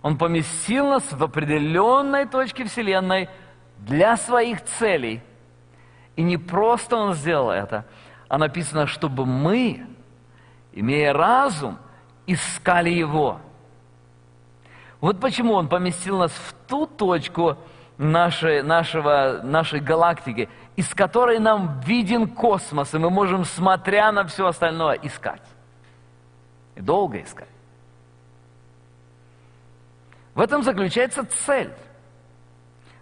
Он поместил нас в определенной точке Вселенной для своих целей. И не просто Он сделал это, а написано, чтобы мы, имея разум, искали Его. Вот почему Он поместил нас в ту точку нашей, нашего, нашей галактики, из которой нам виден космос, и мы можем, смотря на все остальное, искать. И долго искать. В этом заключается цель.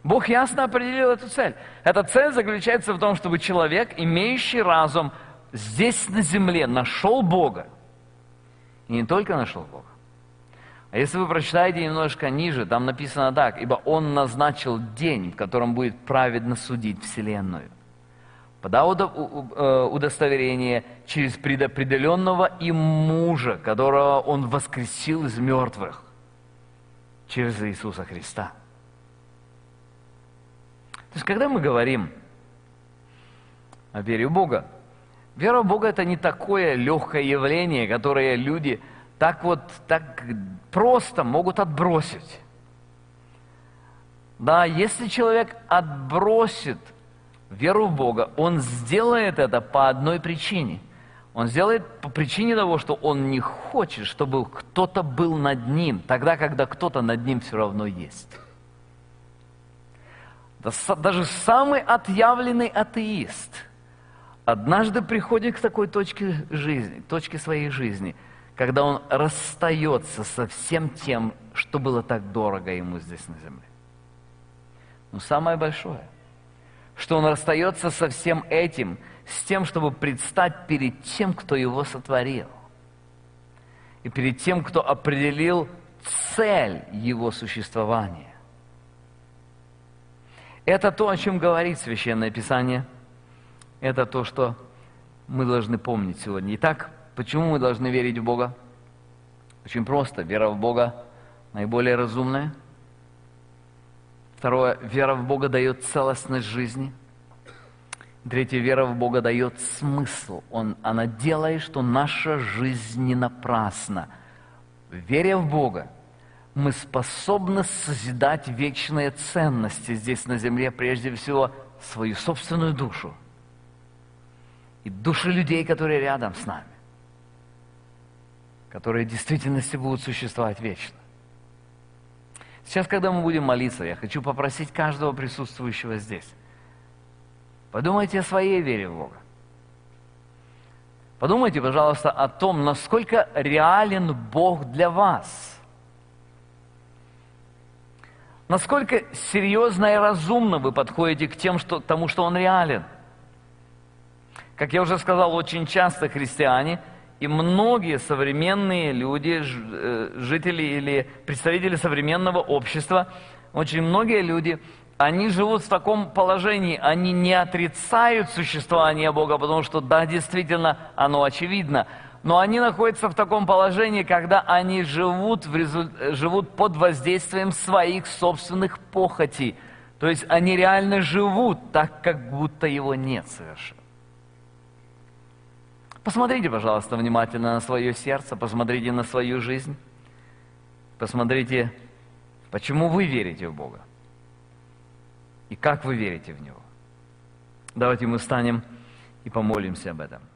Бог ясно определил эту цель. Эта цель заключается в том, чтобы человек, имеющий разум, здесь на земле нашел Бога. И не только нашел Бога. А если вы прочитаете немножко ниже, там написано так: «Ибо Он назначил день, в котором будет праведно судить Вселенную, подав удостоверение через предопределенного им мужа, которого Он воскресил из мертвых, через Иисуса Христа». То есть, когда мы говорим о вере в Бога, вера в Бога – это не такое легкое явление, которое люди так вот, так просто могут отбросить. Да, если человек отбросит веру в Бога, он сделает это по одной причине. Он сделает по причине того, что он не хочет, чтобы кто-то был над ним, тогда, когда кто-то над ним все равно есть. Даже самый отъявленный атеист однажды приходит к такой точке жизни, точке своей жизни, когда он расстается со всем тем, что было так дорого ему здесь на земле. Но самое большое, что он расстается со всем этим, с тем, чтобы предстать перед тем, кто его сотворил, и перед тем, кто определил цель его существования. Это то, о чем говорит Священное Писание. Это то, что мы должны помнить сегодня. Итак, почему мы должны верить в Бога? Очень просто. Вера в Бога наиболее разумная. Второе. Вера в Бога дает целостность жизни. Третье. Вера в Бога дает смысл. Он, она делает, что наша жизнь не напрасна. Веря в Бога, мы способны созидать вечные ценности здесь на земле, прежде всего свою собственную душу и души людей, которые рядом с нами, которые в действительности будут существовать вечно. Сейчас, когда мы будем молиться, я хочу попросить каждого присутствующего здесь. Подумайте о своей вере в Бога. Подумайте, пожалуйста, о том, насколько реален Бог для вас. Насколько серьезно и разумно вы подходите к тем, что, тому, что Он реален. Как я уже сказал, очень часто христиане и многие современные люди, жители или представители современного общества, очень многие люди, они живут в таком положении, они не отрицают существование Бога, потому что да, действительно, оно очевидно, но они находятся в таком положении, когда они живут, в резу... живут под воздействием своих собственных похотей. То есть они реально живут так, как будто его нет совершенно. Посмотрите, пожалуйста, внимательно на свое сердце, посмотрите на свою жизнь, посмотрите, почему вы верите в Бога и как вы верите в Него. Давайте мы встанем и помолимся об этом.